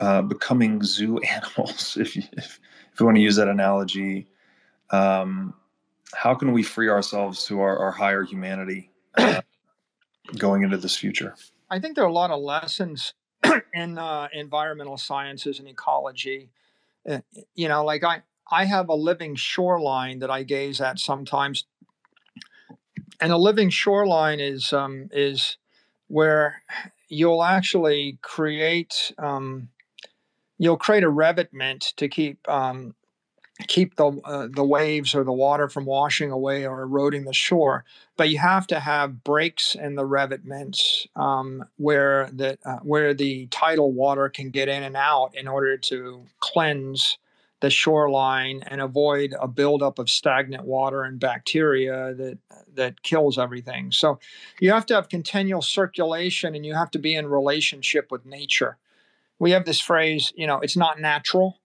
uh, becoming zoo animals, if you, if, if you want to use that analogy? Um, How can we free ourselves to our, our higher humanity uh, going into this future? I think there are a lot of lessons in uh, environmental sciences and ecology. Uh, you know, like I, I have a living shoreline that I gaze at sometimes. And a living shoreline is, um, is where you'll actually create, um, you'll create a revetment to keep um, keep the uh, the waves or the water from washing away or eroding the shore. But you have to have breaks in the revetments um, where the uh, where the tidal water can get in and out in order to cleanse the shoreline and avoid a buildup of stagnant water and bacteria that that kills everything. So you have to have continual circulation, and you have to be in relationship with nature. We have this phrase, you know, it's not natural.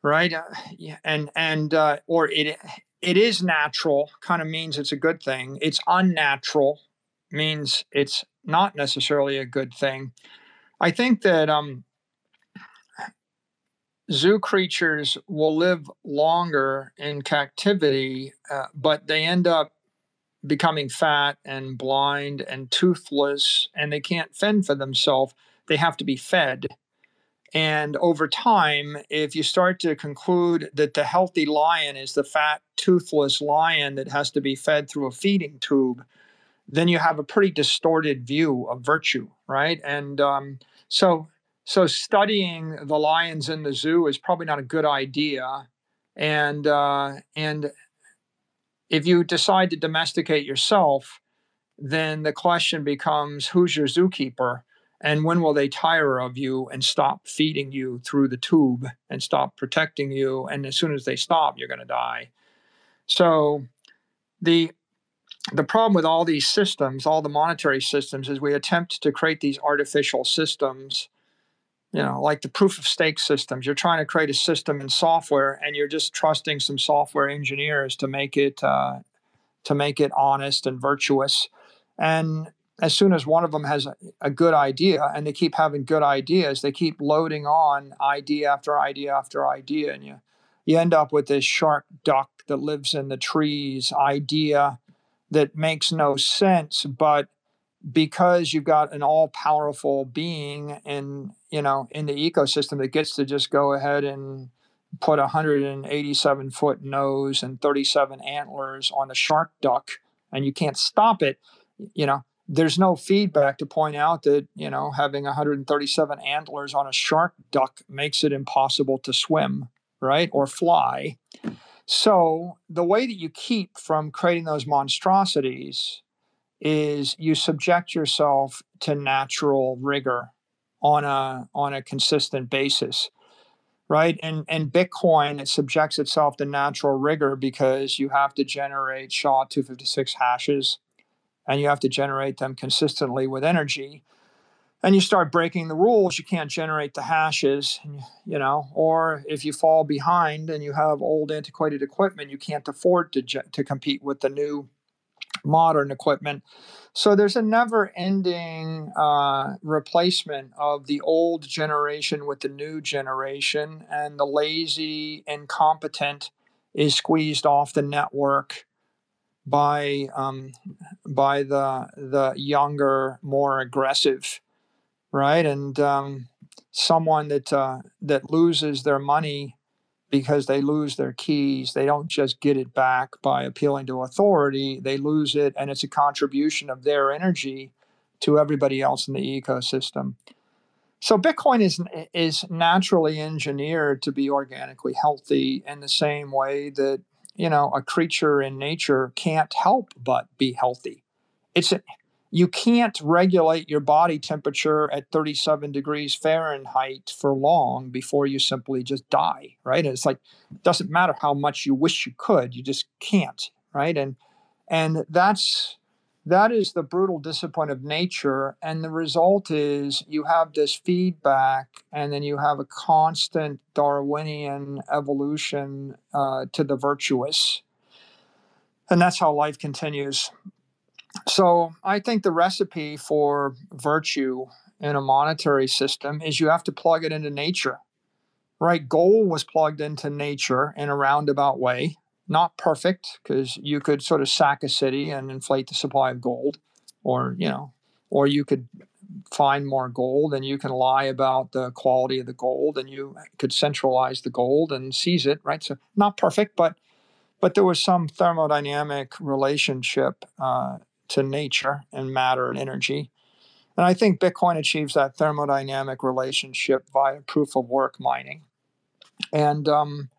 Right. Uh, yeah, and and uh, or it it is natural kind of means it's a good thing. It's unnatural means it's not necessarily a good thing. I think that um, zoo creatures will live longer in captivity, uh, but they end up becoming fat and blind and toothless, and they can't fend for themselves. They have to be fed. And over time, if you start to conclude that the healthy lion is the fat, toothless lion that has to be fed through a feeding tube, then you have a pretty distorted view of virtue, right? And um, so so studying the lions in the zoo is probably not a good idea. And uh, and if you decide to domesticate yourself, then the question becomes, who's your zookeeper? And when will they tire of you and stop feeding you through the tube and stop protecting you? And as soon as they stop, you're going to die. So the the problem with all these systems, all the monetary systems, is we attempt to create these artificial systems, you know, like the proof of stake systems. You're trying to create a system in software, and you're just trusting some software engineers to make it uh, to make it honest and virtuous. And as soon as one of them has a good idea, and they keep having good ideas, they keep loading on idea after idea after idea, and you you end up with this shark duck that lives in the trees idea that makes no sense. But because you've got an all-powerful being in you know in the ecosystem that gets to just go ahead and put a one hundred eighty-seven foot nose and thirty-seven antlers on the shark duck, and you can't stop it, you know. There's no feedback to point out that, you know, having one hundred thirty-seven antlers on a shark duck makes it impossible to swim, right, or fly. So the way that you keep from creating those monstrosities is you subject yourself to natural rigor on a on a consistent basis, right? And and Bitcoin, it subjects itself to natural rigor because you have to generate S H A two fifty-six hashes. And you have to generate them consistently with energy. And you start breaking the rules, you can't generate the hashes, you know, or if you fall behind and you have old antiquated equipment, you can't afford to, to compete with the new modern equipment. So there's a never-ending uh, replacement of the old generation with the new generation, and the lazy incompetent is squeezed off the network by um, by the the younger, more aggressive, right? And um, someone that uh, that loses their money because they lose their keys, they don't just get it back by appealing to authority, they lose it, and it's a contribution of their energy to everybody else in the ecosystem. So Bitcoin is is naturally engineered to be organically healthy in the same way that, you know, a creature in nature can't help but be healthy. It's a, you can't regulate your body temperature at thirty-seven degrees Fahrenheit for long before you simply just die, right? And it's like, it doesn't matter how much you wish you could, you just can't, right? And and that's that is the brutal discipline of nature. And the result is you have this feedback, and then you have a constant Darwinian evolution uh, to the virtuous. And that's how life continues. So I think the recipe for virtue in a monetary system is you have to plug it into nature, right? Gold was plugged into nature in a roundabout way. Not perfect, because you could sort of sack a city and inflate the supply of gold, or, you know, or you could find more gold, and you can lie about the quality of the gold, and you could centralize the gold and seize it, right? So not perfect, but but there was some thermodynamic relationship uh, to nature and matter and energy. And I think Bitcoin achieves that thermodynamic relationship via proof of work mining. And um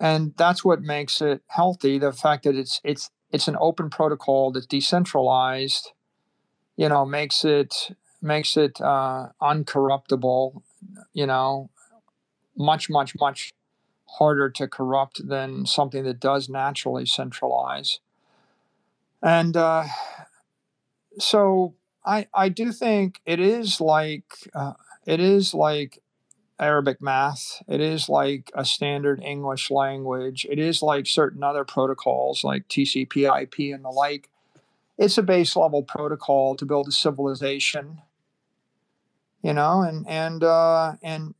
And that's what makes it healthy, the fact that it's it's it's an open protocol that's decentralized, you know, makes it makes it uh, uncorruptible, you know, much, much, much harder to corrupt than something that does naturally centralize. And uh, so I I do think it is like uh, it is like Arabic math. It is like a standard English language. It is like certain other protocols like T C P I P and the like. It's a base level protocol to build a civilization, you know, and and uh, and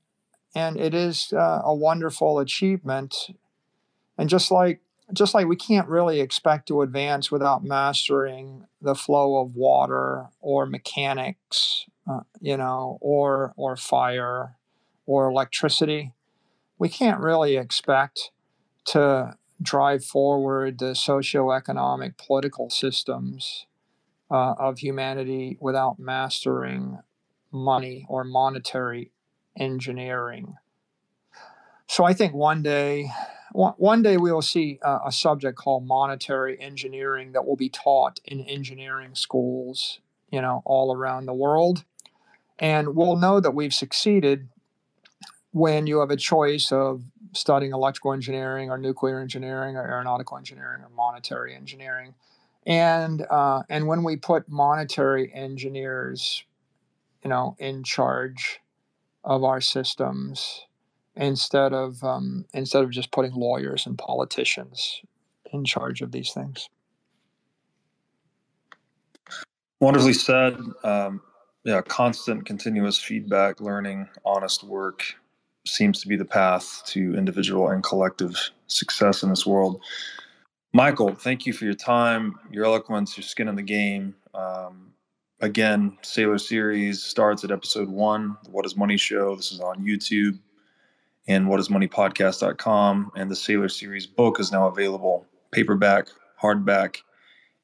and it is uh, a wonderful achievement. And just like just like we can't really expect to advance without mastering the flow of water or mechanics, uh, you know, or or fire. Or electricity, we can't really expect to drive forward the socioeconomic political systems uh, of humanity without mastering money or monetary engineering. So I think one day, one day we will see a, a subject called monetary engineering that will be taught in engineering schools, you know, all around the world, and we'll know that we've succeeded when you have a choice of studying electrical engineering or nuclear engineering or aeronautical engineering or monetary engineering. And uh, and when we put monetary engineers, you know, in charge of our systems instead of um, instead of just putting lawyers and politicians in charge of these things. Wonderfully said. Um, yeah, constant, continuous feedback, learning, honest work seems to be the path to individual and collective success in this world. Michael, thank you for your time, your eloquence, your skin in the game. Um, again, Saylor Series starts at episode one, the What Is Money Show. This is on YouTube and what is money podcast dot com. And the Saylor Series book is now available, paperback, hardback,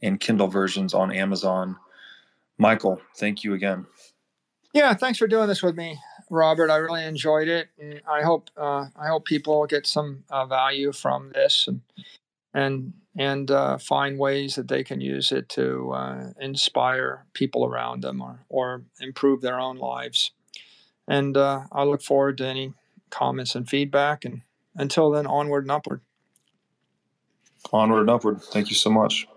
and Kindle versions on Amazon. Michael, thank you again. Yeah, thanks for doing this with me, Robert. I really enjoyed it, and I hope uh, I hope people get some uh, value from this, and and and uh, find ways that they can use it to uh, inspire people around them or or improve their own lives. And uh, I look forward to any comments and feedback. And until then, onward and upward. Onward and upward. Thank you so much.